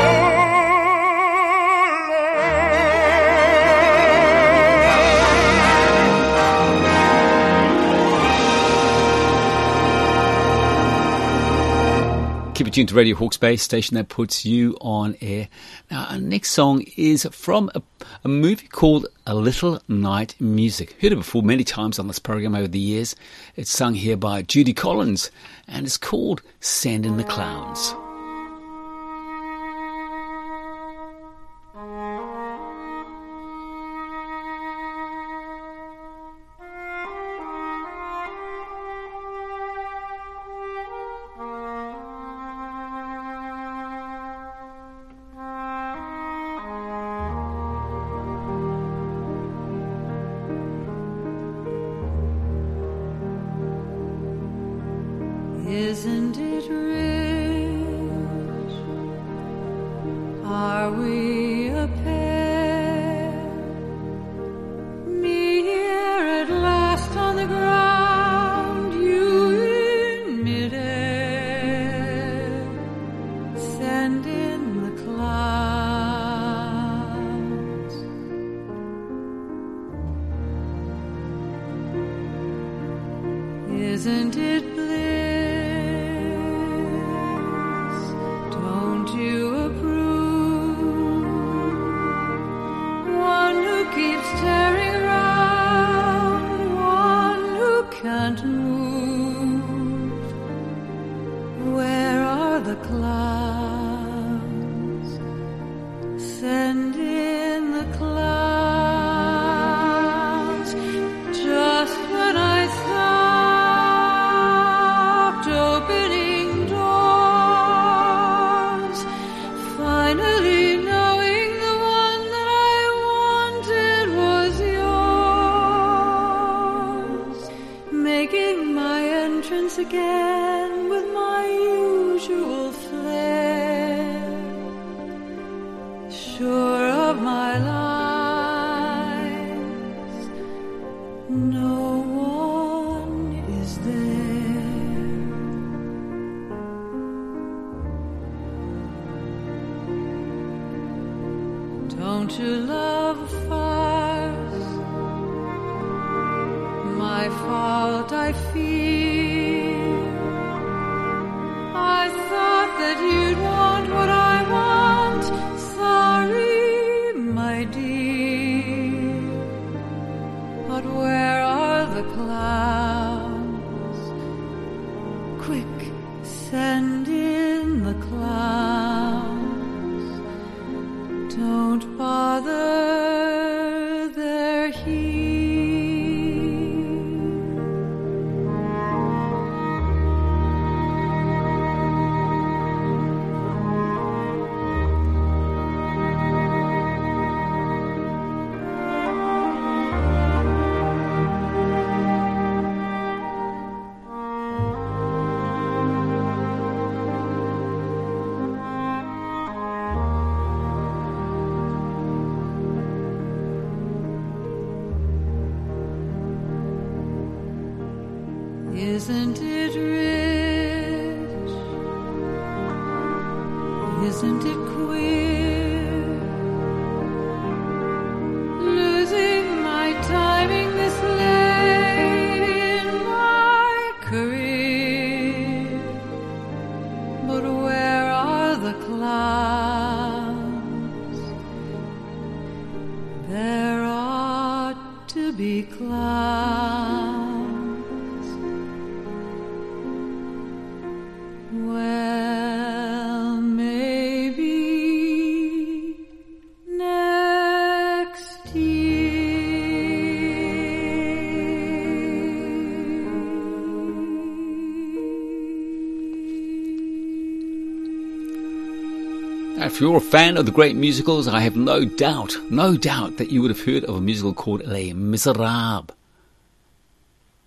keep it tuned to Radio Hawke's Bay, station that puts you on air. Now, our next song is from a, a movie called A Little Night Music. Heard it before many times on this program over the years. It's sung here by Judy Collins, and it's called Send in the Clowns. Again sure of my lies, no one is there. Don't you love farce? My fault, I fear. I thought that you'd want what I want. Sorry, my dear, but where are the clouds? Quick, send in the clouds. Don't bother, they're here. Isn't it rich? Isn't it queer? Losing my timing this late in my career. But where are the clouds? There ought to be clouds. If you're a fan of the great musicals, I have no doubt, no doubt that you would have heard of a musical called Les Miserables.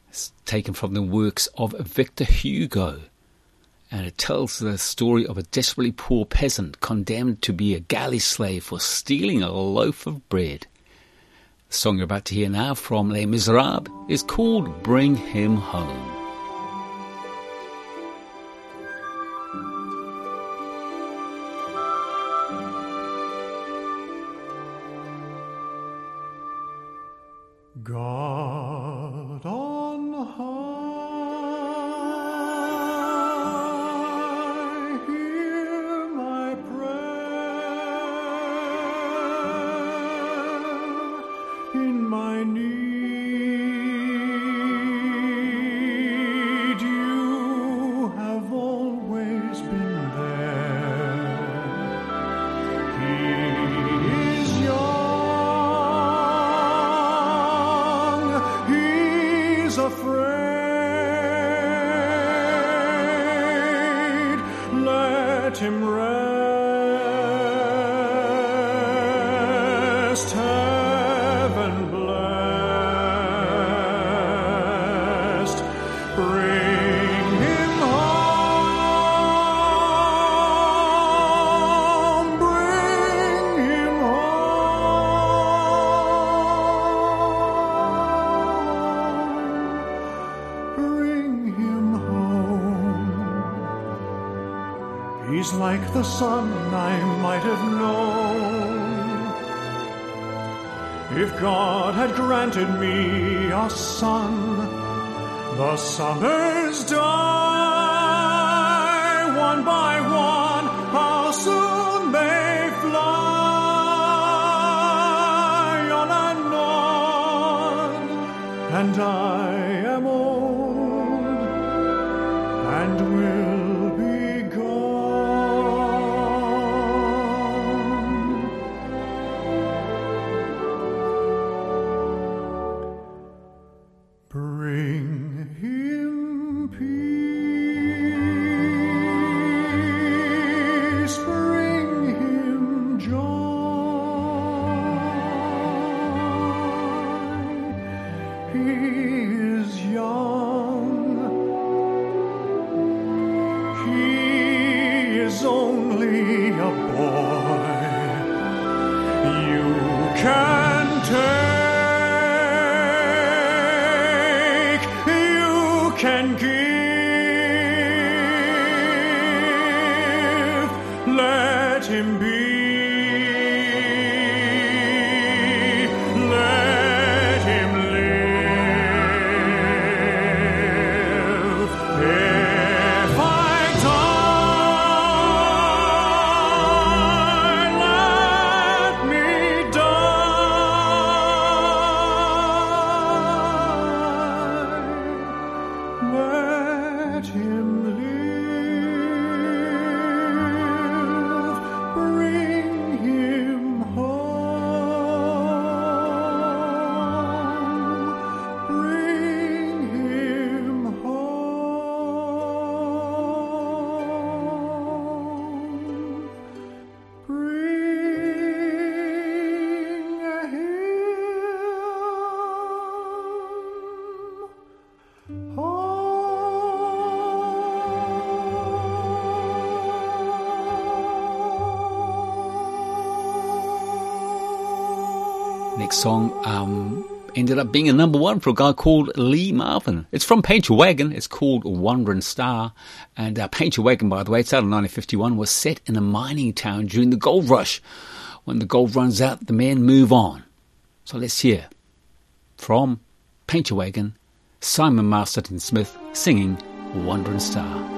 It's taken from the works of Victor Hugo, and it tells the story of a desperately poor peasant condemned to be a galley slave for stealing a loaf of bread. The song you're about to hear now from Les Miserables is called Bring Him Home. God on high, hear my prayer. In my need, you have always been there. He him rest, heaven blessed, bring him home, bring him home, bring him home. He's like the son I might have known. If God had granted me a son, the summers die one by one. How soon they fly on and on. And I am old and will. Only a boy, can take, you can give. Let him be. Song um, ended up being a number one for a guy called Lee Marvin. It's from Paint Your Wagon. It's called Wandering Star. And uh, Paint Your Wagon, by the way, it's out in nineteen fifty-one, was set in a mining town during the gold rush. When the gold runs out, the men move on. So let's hear from Paint Your Wagon, Simon Masterton Smith singing Wandering Star.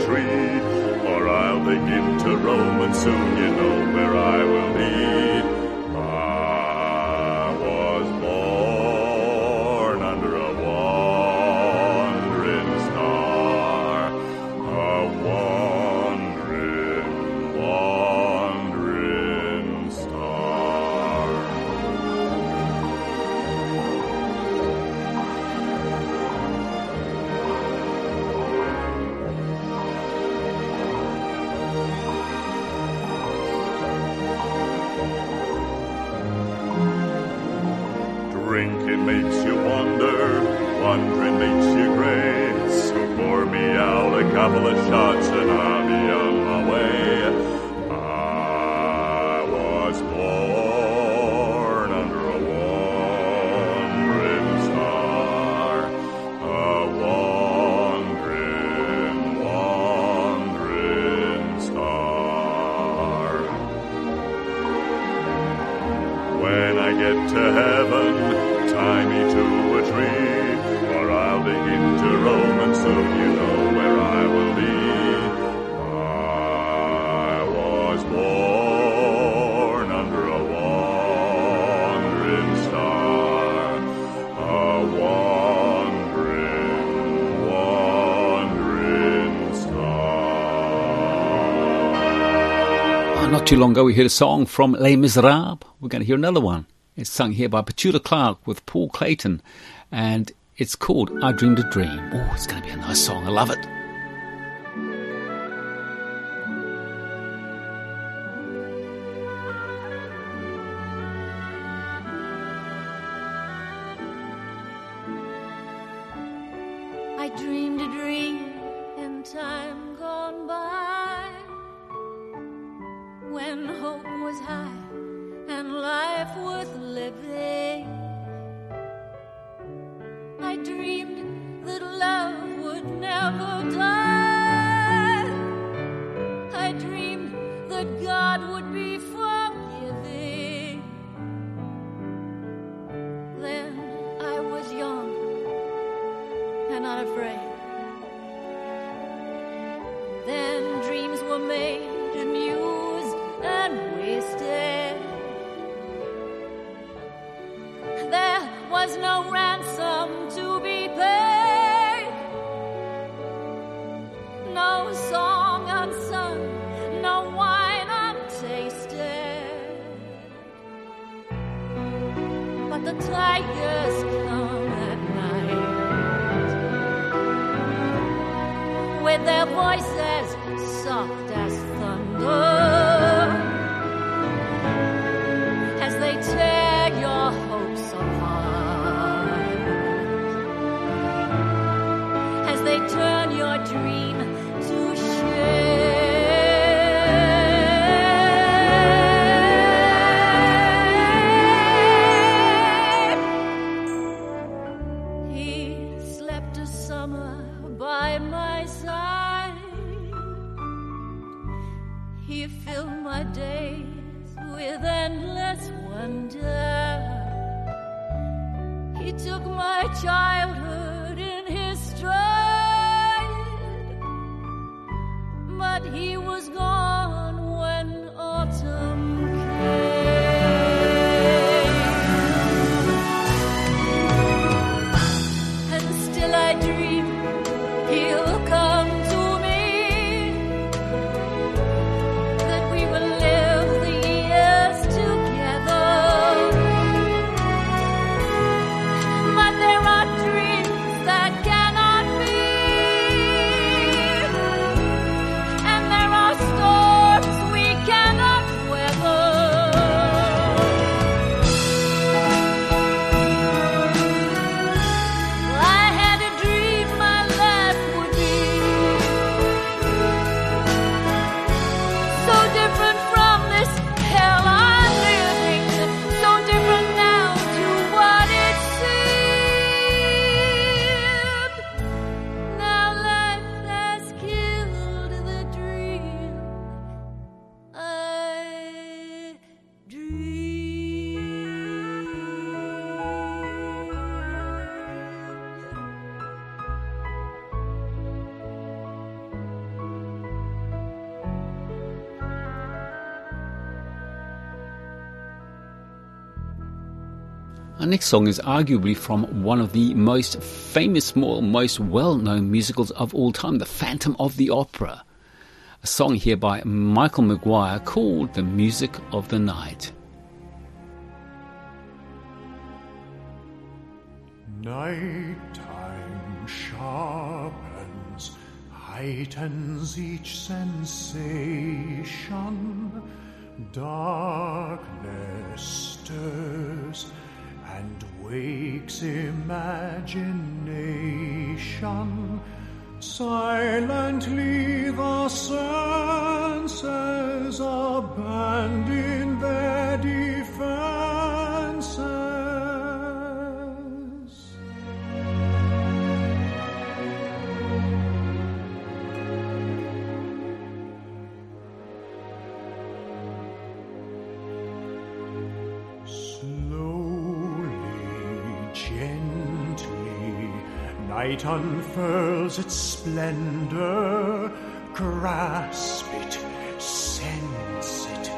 Dreams. too long ago we heard a song from Les Miserables. We're going to hear another one. It's sung here by Petula Clark with Paul Clayton, and it's called I Dreamed a Dream. Oh, it's going to be a nice song. I love it. Our next song is arguably from one of the most famous, more, most well-known musicals of all time, The Phantom of the Opera. A song here by Michael Maguire called The Music of the Night. Nighttime sharpens, heightens each sensation. Darkness stirs and wakes imagination. Silently the senses abandon their defenses. Night unfurls its splendor, grasp it, sense it,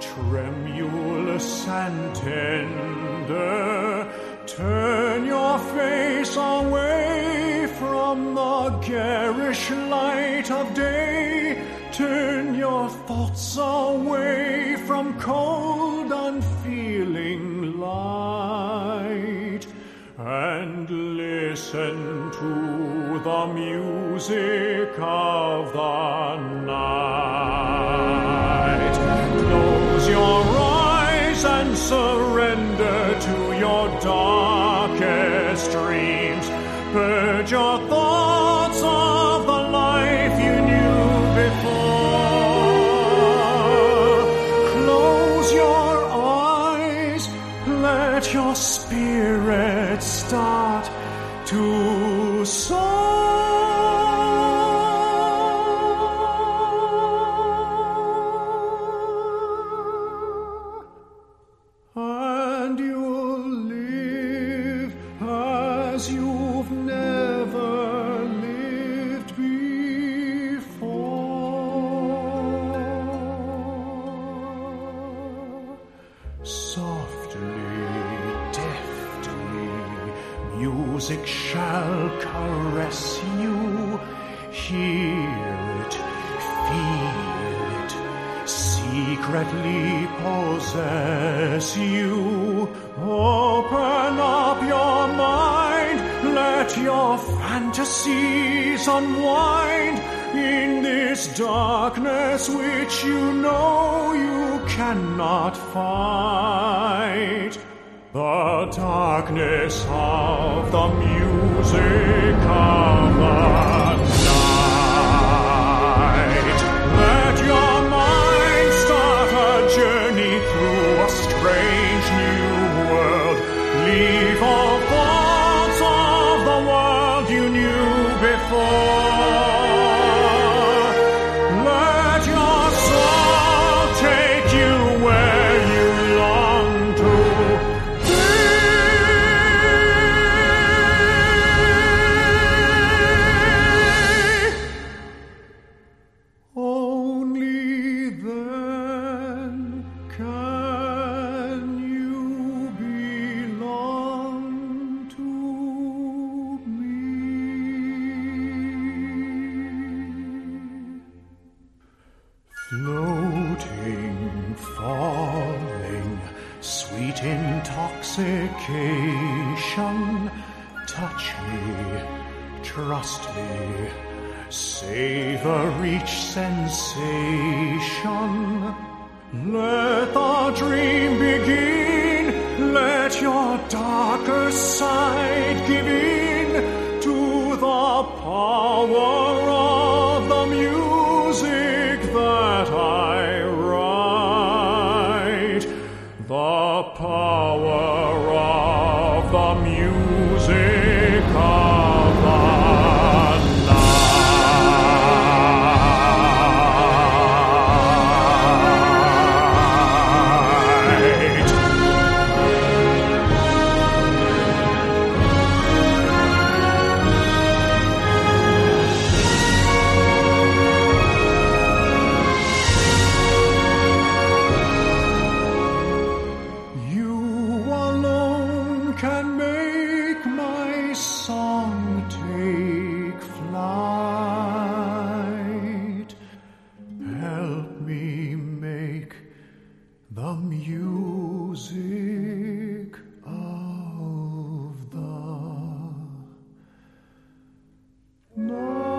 tremulous and tender. Turn your face away from the garish light of day, turn your thoughts us away from cold, unfeeling light, and listen to the music of the night. Close your eyes and surrender to your darkest dreams. Purge your thoughts of the life you knew before. Close your eyes, let your spirit start to soar, and you'll live as you've never lived before. Softly, deftly, music shall caress you. Hear it, feel it, secretly possess you. Open up your mind, let your fantasies unwind. In this darkness which you know you cannot fight, the darkness of the music of the night. Let your mind start a journey through a strange new world. Leave all thoughts of the world you knew before. Let your soul take you where you long to. Only then can you belong to me. Floating, falling, sweet intoxication. Touch me, trust me, savor each sensation. Let the dream begin, let your darker side give in to the power of the music that I write, the power of the music of the You alone can make my song take flight. Help me make the music of the night.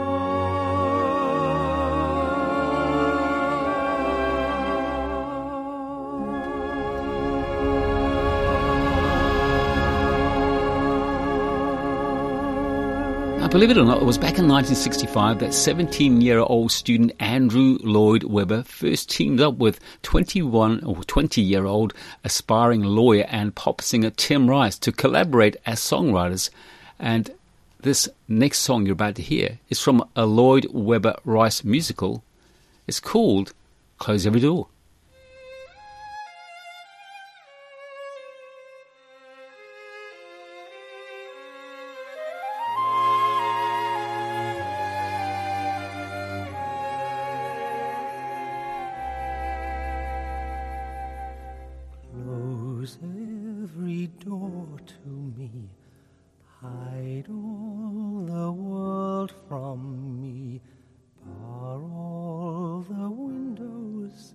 Now, believe it or not, it was back in nineteen sixty-five that seventeen-year-old student Andrew Lloyd Webber first teamed up with twenty-one or twenty-year-old aspiring lawyer and pop singer Tim Rice to collaborate as songwriters. And this next song you're about to hear is from a Lloyd Webber Rice musical. It's called Close Every Door. Close every door to me, hide all the world from me, bar all the windows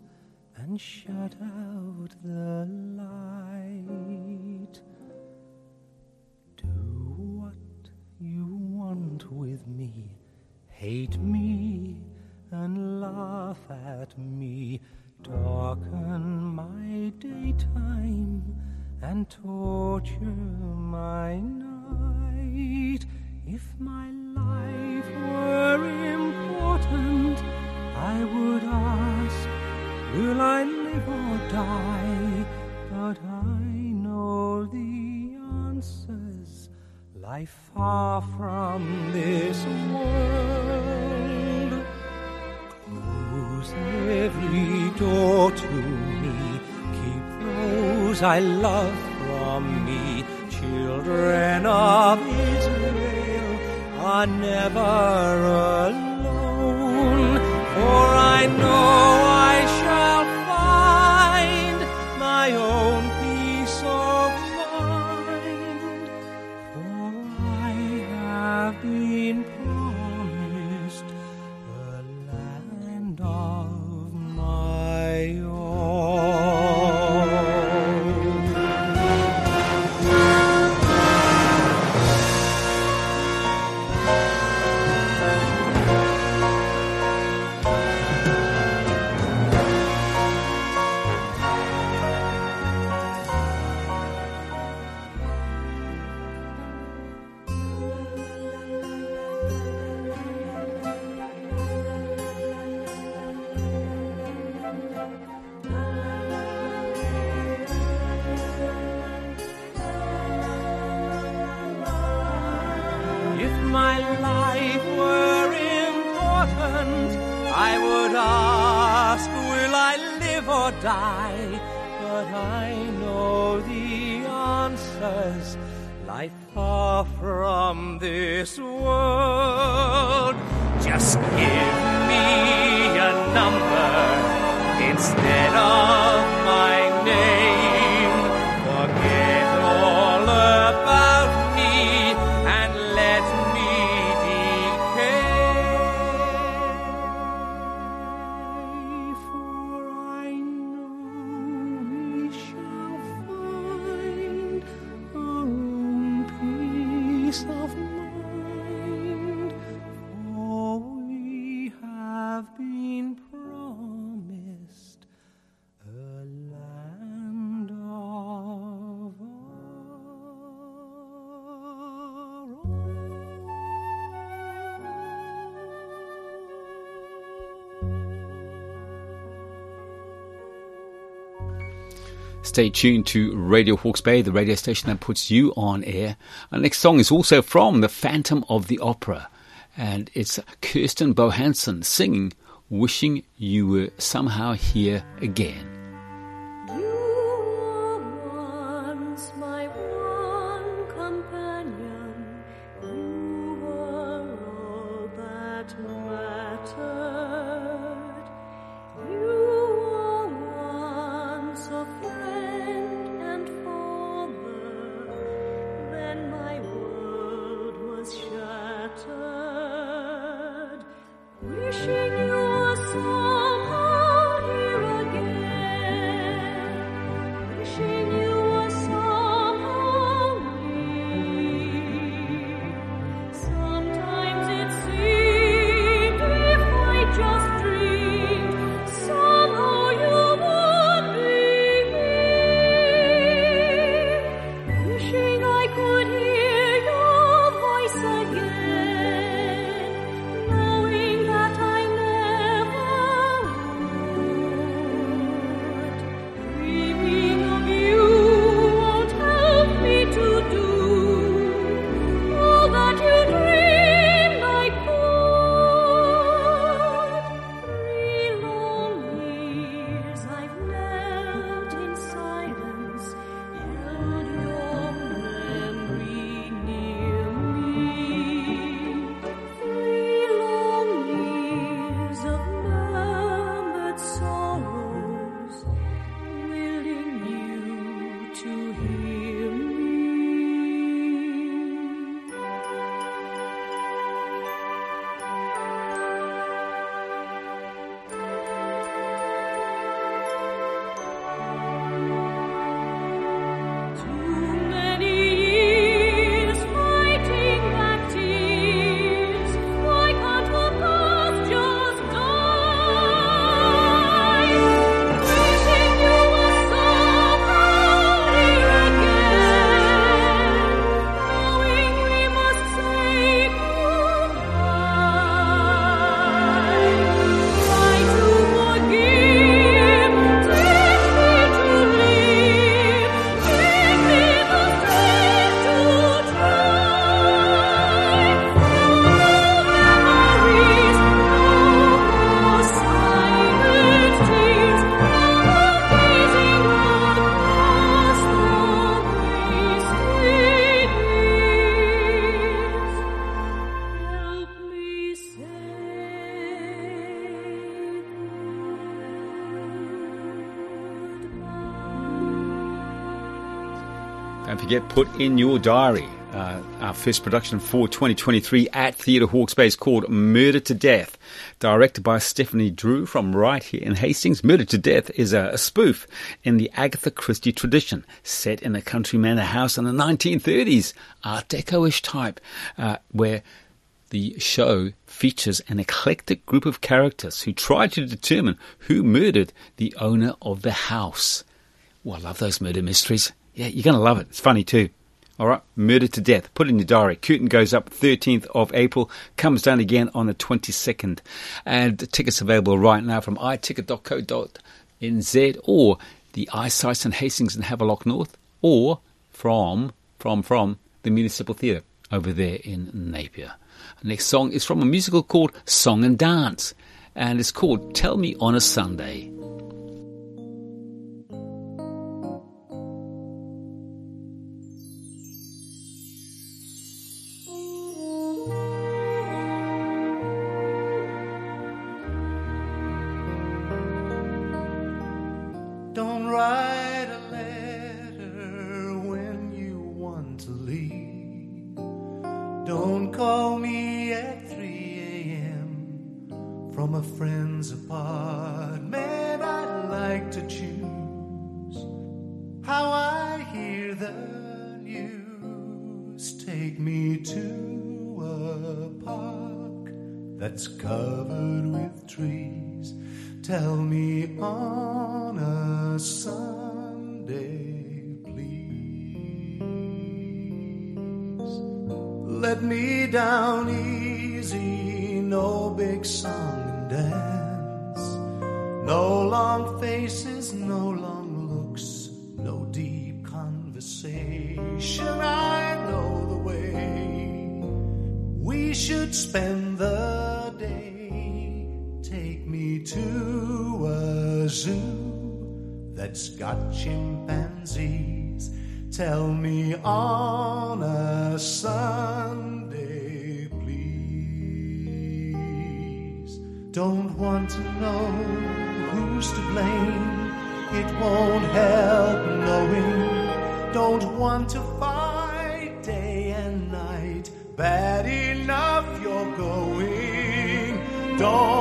and shut out the light. Do what you want with me, hate me and laugh at me, darken my daytime and torture my night. If my life were important, I would ask, will I live or die? But I know the answers lie far from this world. Close every door to me, keep those I love from me. Children of Israel are never alone, for I know I shall find my own peace of mind, for I have been promised a land of my own. Die, but I know the answers lie far from this world. Just give me a number instead of my name. Forget all about me and let me stay tuned to Radio Hawke's Bay, the radio station that puts you on air. Our next song is also from The Phantom of the Opera, and it's Kirsten Bohansen singing Wishing You Were Somehow Here Again. Knowing that I never Don't forget, put in your diary. Uh, our first production for twenty twenty-three at Theatre Hawke's Bay is called Murder to Death, directed by Stephanie Drew from right here in Hastings. Murder to Death is a, a spoof in the Agatha Christie tradition, set in a country manor house in the nineteen thirties, Art Deco-ish type, uh, where the show features an eclectic group of characters who try to determine who murdered the owner of the house. Well, I love those murder mysteries. Yeah, you're going to love it. It's funny too. All right, Murder to Death. Put in your diary. Curtain goes up thirteenth of April, comes down again on the twenty-second. And tickets available right now from i ticket dot co dot n z or the iSites in Hastings and Havelock North, or from, from, from the Municipal Theatre over there in Napier. The next song is from a musical called Song and Dance, and it's called Tell Me on a Sunday. Flying trapeze, tell me on a Sunday, please. I don't want to fight day and night, bad enough you're going down.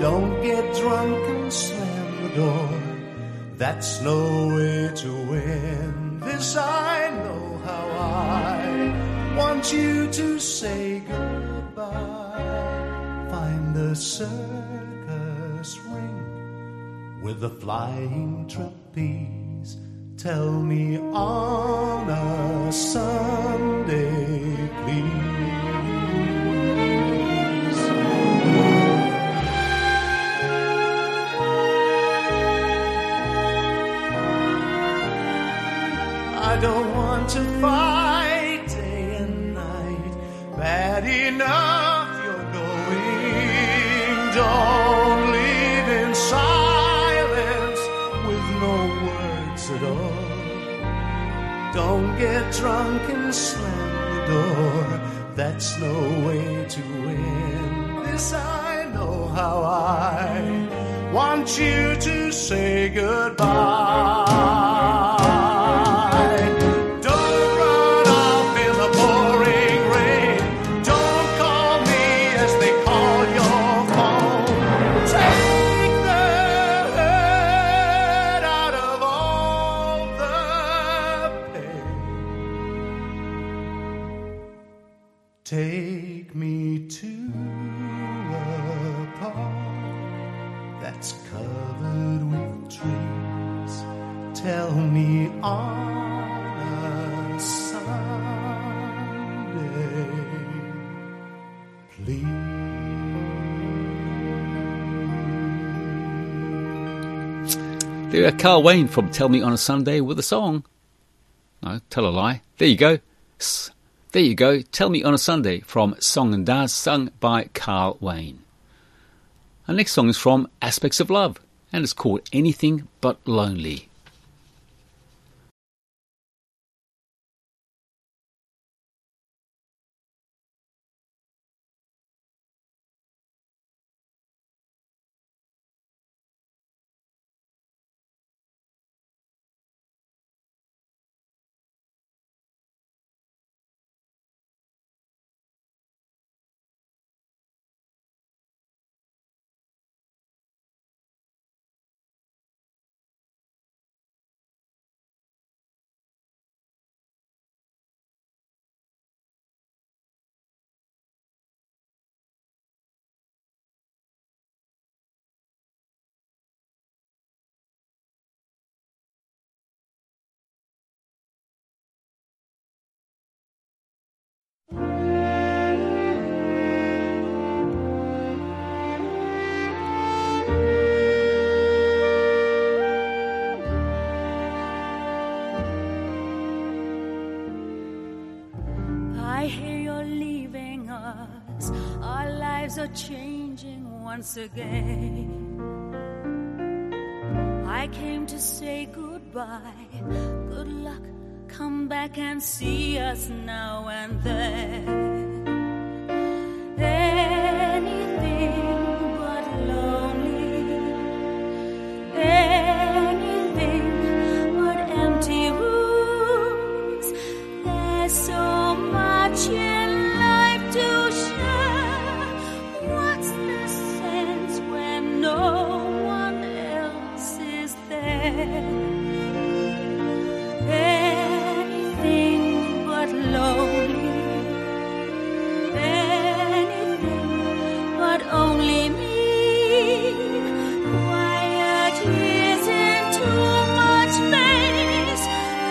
Don't get drunk and slam the door. That's no way to win. This I know how I want you to say goodbye. Don't run off in the pouring rain. Don't call me as they call your phone. Take the hurt out of all the pain. Take me to a park that's covered with trees. Tell me on a Sunday, please. There are Carl Wayne from Tell Me on a Sunday with a song. No, tell a lie. There you go. S- there you go. Tell Me on a Sunday from Song and Dance, sung by Carl Wayne. Our next song is from Aspects of Love, and it's called Anything But Lonely. changing once again. I came to say goodbye. Good luck, come back and see us now and then. Anything but lonely. Anything but empty rooms. There's so much in life to share. What's the sense when no one else is there? Lonely, anything but only me. Quiet years and too much space.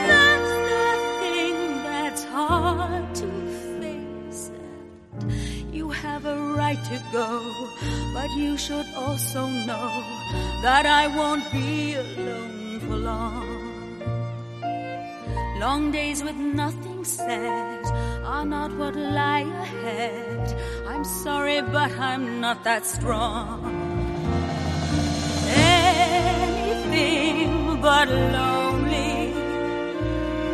That's the thing that's hard to face. And you have a right to go, but you should also know that I won't be alone for long. Long days with nothing said are not what lie ahead. I'm sorry, but I'm not that strong. Anything but lonely.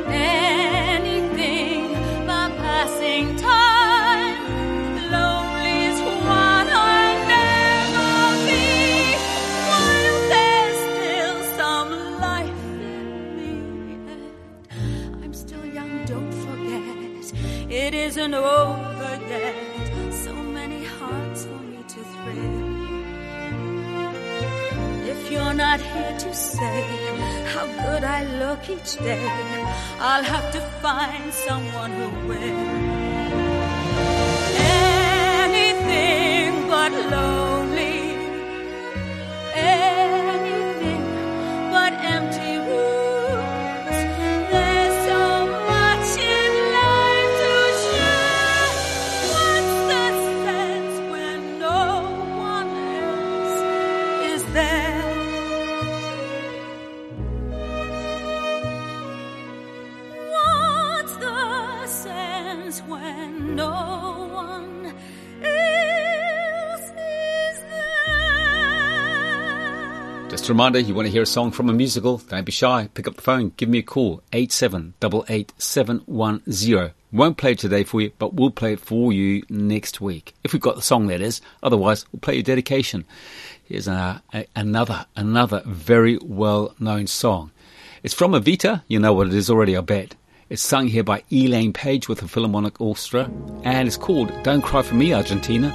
Anything but passing time. Lonely's what I'll never be. While there's still some life in me. Still young, don't forget, it isn't over yet. So many hearts for me to thrill. If you're not here to say how good I look each day, I'll have to find someone who will. Anything but lonely. Anything but empty room. Just a reminder, you want to hear a song from a musical, don't be shy, pick up the phone, give me a call, eight seven eight eight seven one zero. Won't play it today for you, but we'll play it for you next week, if we've got the song, that is. Otherwise, we'll play your dedication. Here's a, a, another, another very well-known song. It's from Evita, you know what it is already, I bet. It's sung here by Elaine Paige with the Philharmonic Orchestra, and it's called Don't Cry For Me, Argentina.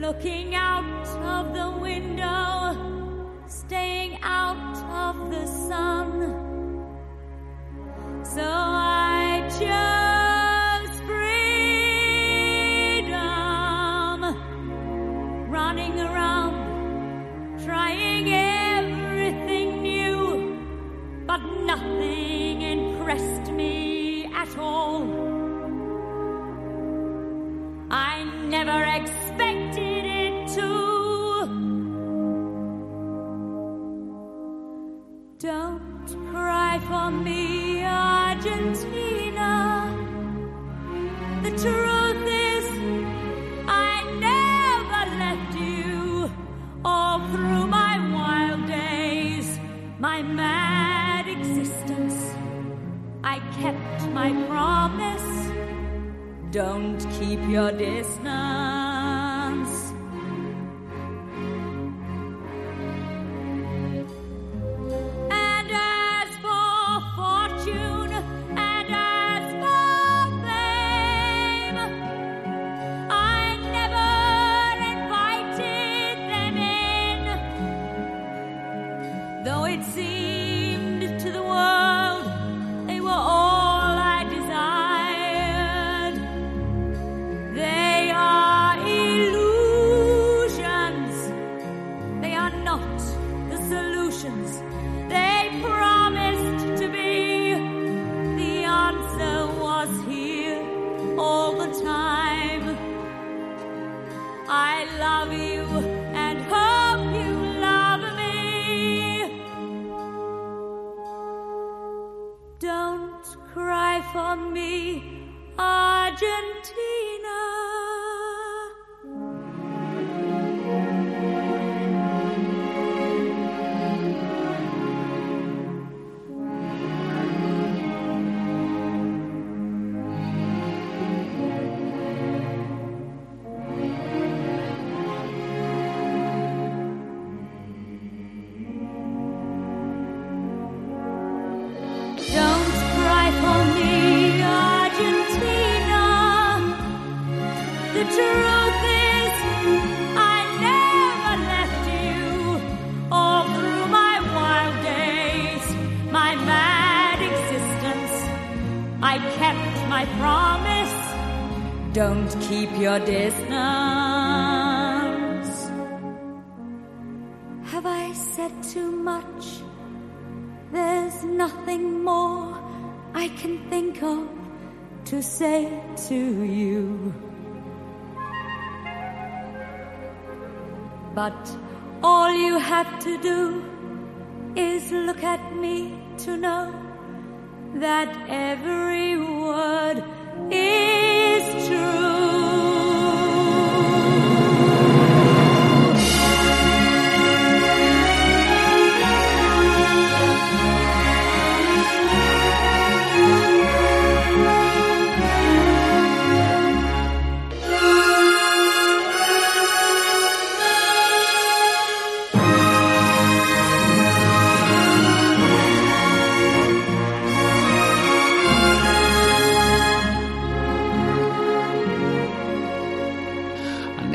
Looking out of the window, staying impressed me at all. I never expected it to. Don't cry for me, Argentina. The truth is, I never left you. All through my wild days, my mad existence, I kept my promise. Don't keep your distance. And as for fortune, and as for fame, I never invited them in. Though it seemed to the world they were all for me, Argentina. Don't keep your distance. Have I said too much? There's nothing more I can think of to say to you. But all you have to do is look at me to know that every word is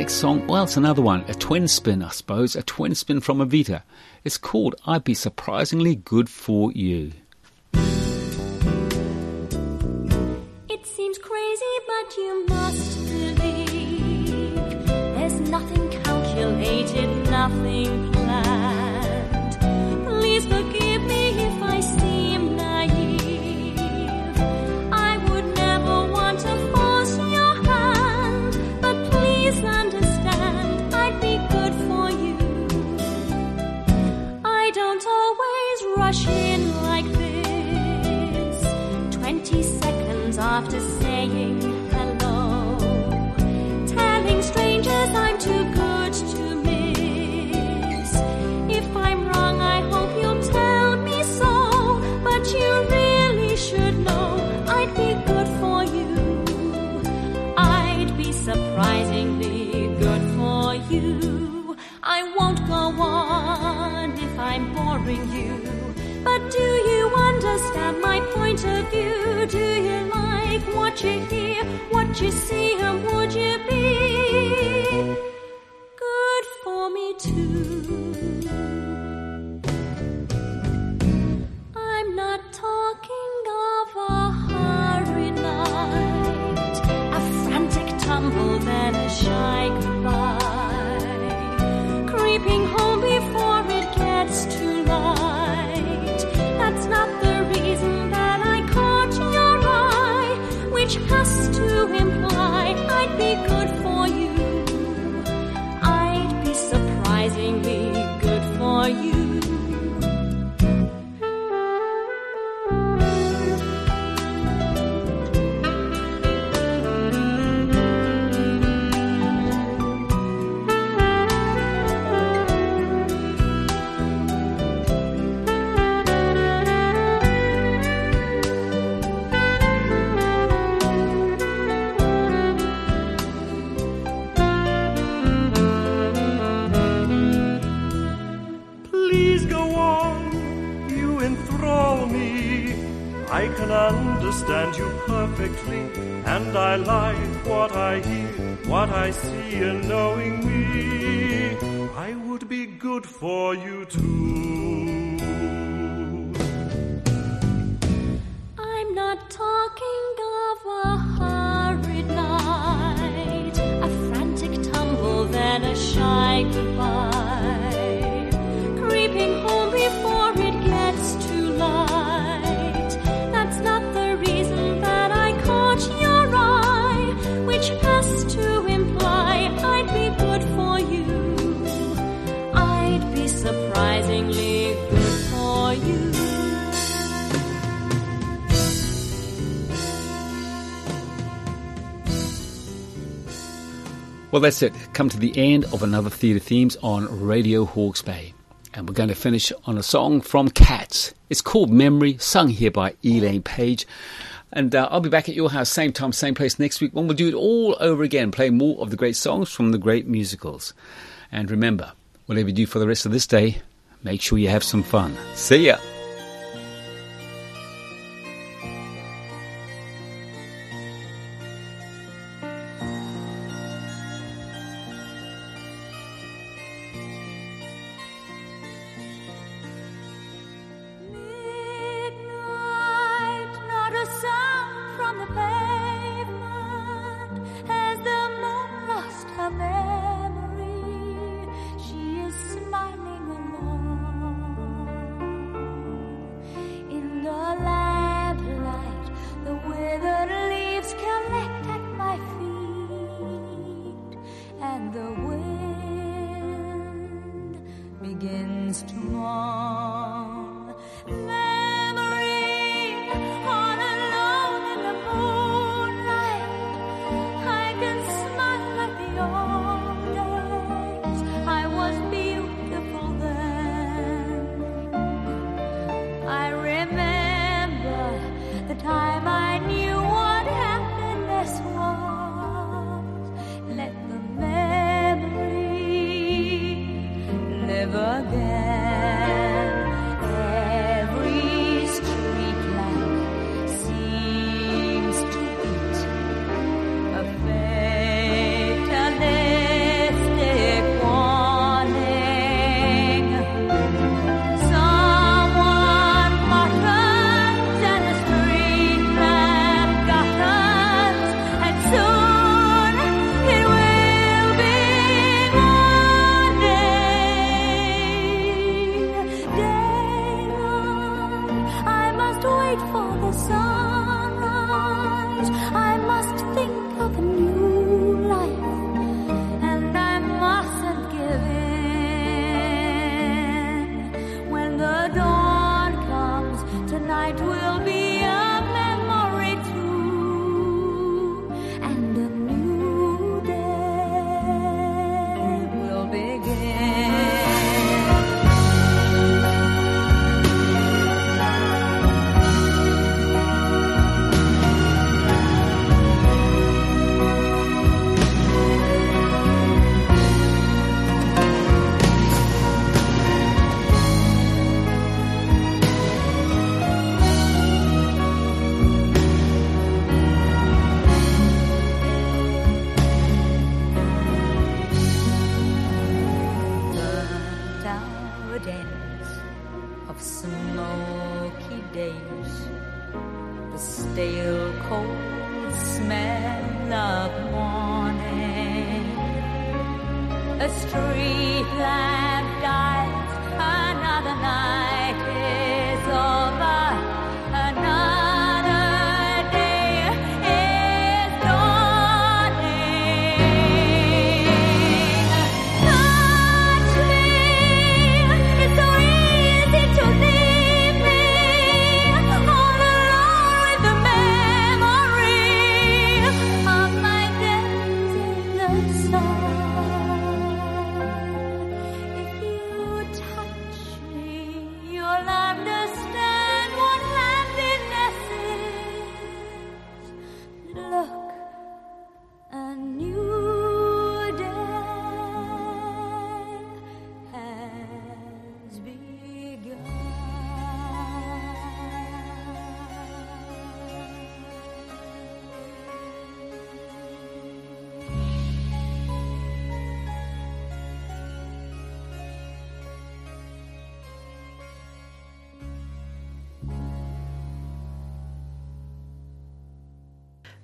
song. Well, it's another one, a twin spin, I suppose, a twin spin from Evita. It's called I'd Be Surprisingly Good For You. It seems crazy, but you must believe there's nothing calculated, nothing planned. Please forgive me if I seem naive. I would never want to force your hand, but please understand. Always rush in like this. Twenty seconds after saying hello, telling strangers I'm too good to miss. If I'm wrong, I hope you'll tell me so, but you really should know I'd be good for you. I'd be surprisingly good for you. I won't go on if I'm boring you, but do you understand my point of view? Do you like what you hear, what you see, and would you be good for me too? I'm not talking of a hurried night, a frantic tumble, then a shy goodbye. Creeping home before it gets too light. That's not the reason that I call. I can understand you perfectly, and I like what I hear, what I see, and knowing me, I would be good for you too. I'm not talking of a horrid night, a frantic tumble, then a shy goodbye, creeping home before it gets too light. Surprisingly good for you. Well, that's it. Come to the end of another Theatre Themes on Radio Hawke's Bay. And we're going to finish on a song from Cats. It's called Memory, sung here by Elaine Paige. And uh, I'll be back at your house, same time, same place next week, when we'll do it all over again, play more of the great songs from the great musicals. And remember, whatever you do for the rest of this day, make sure you have some fun. See ya.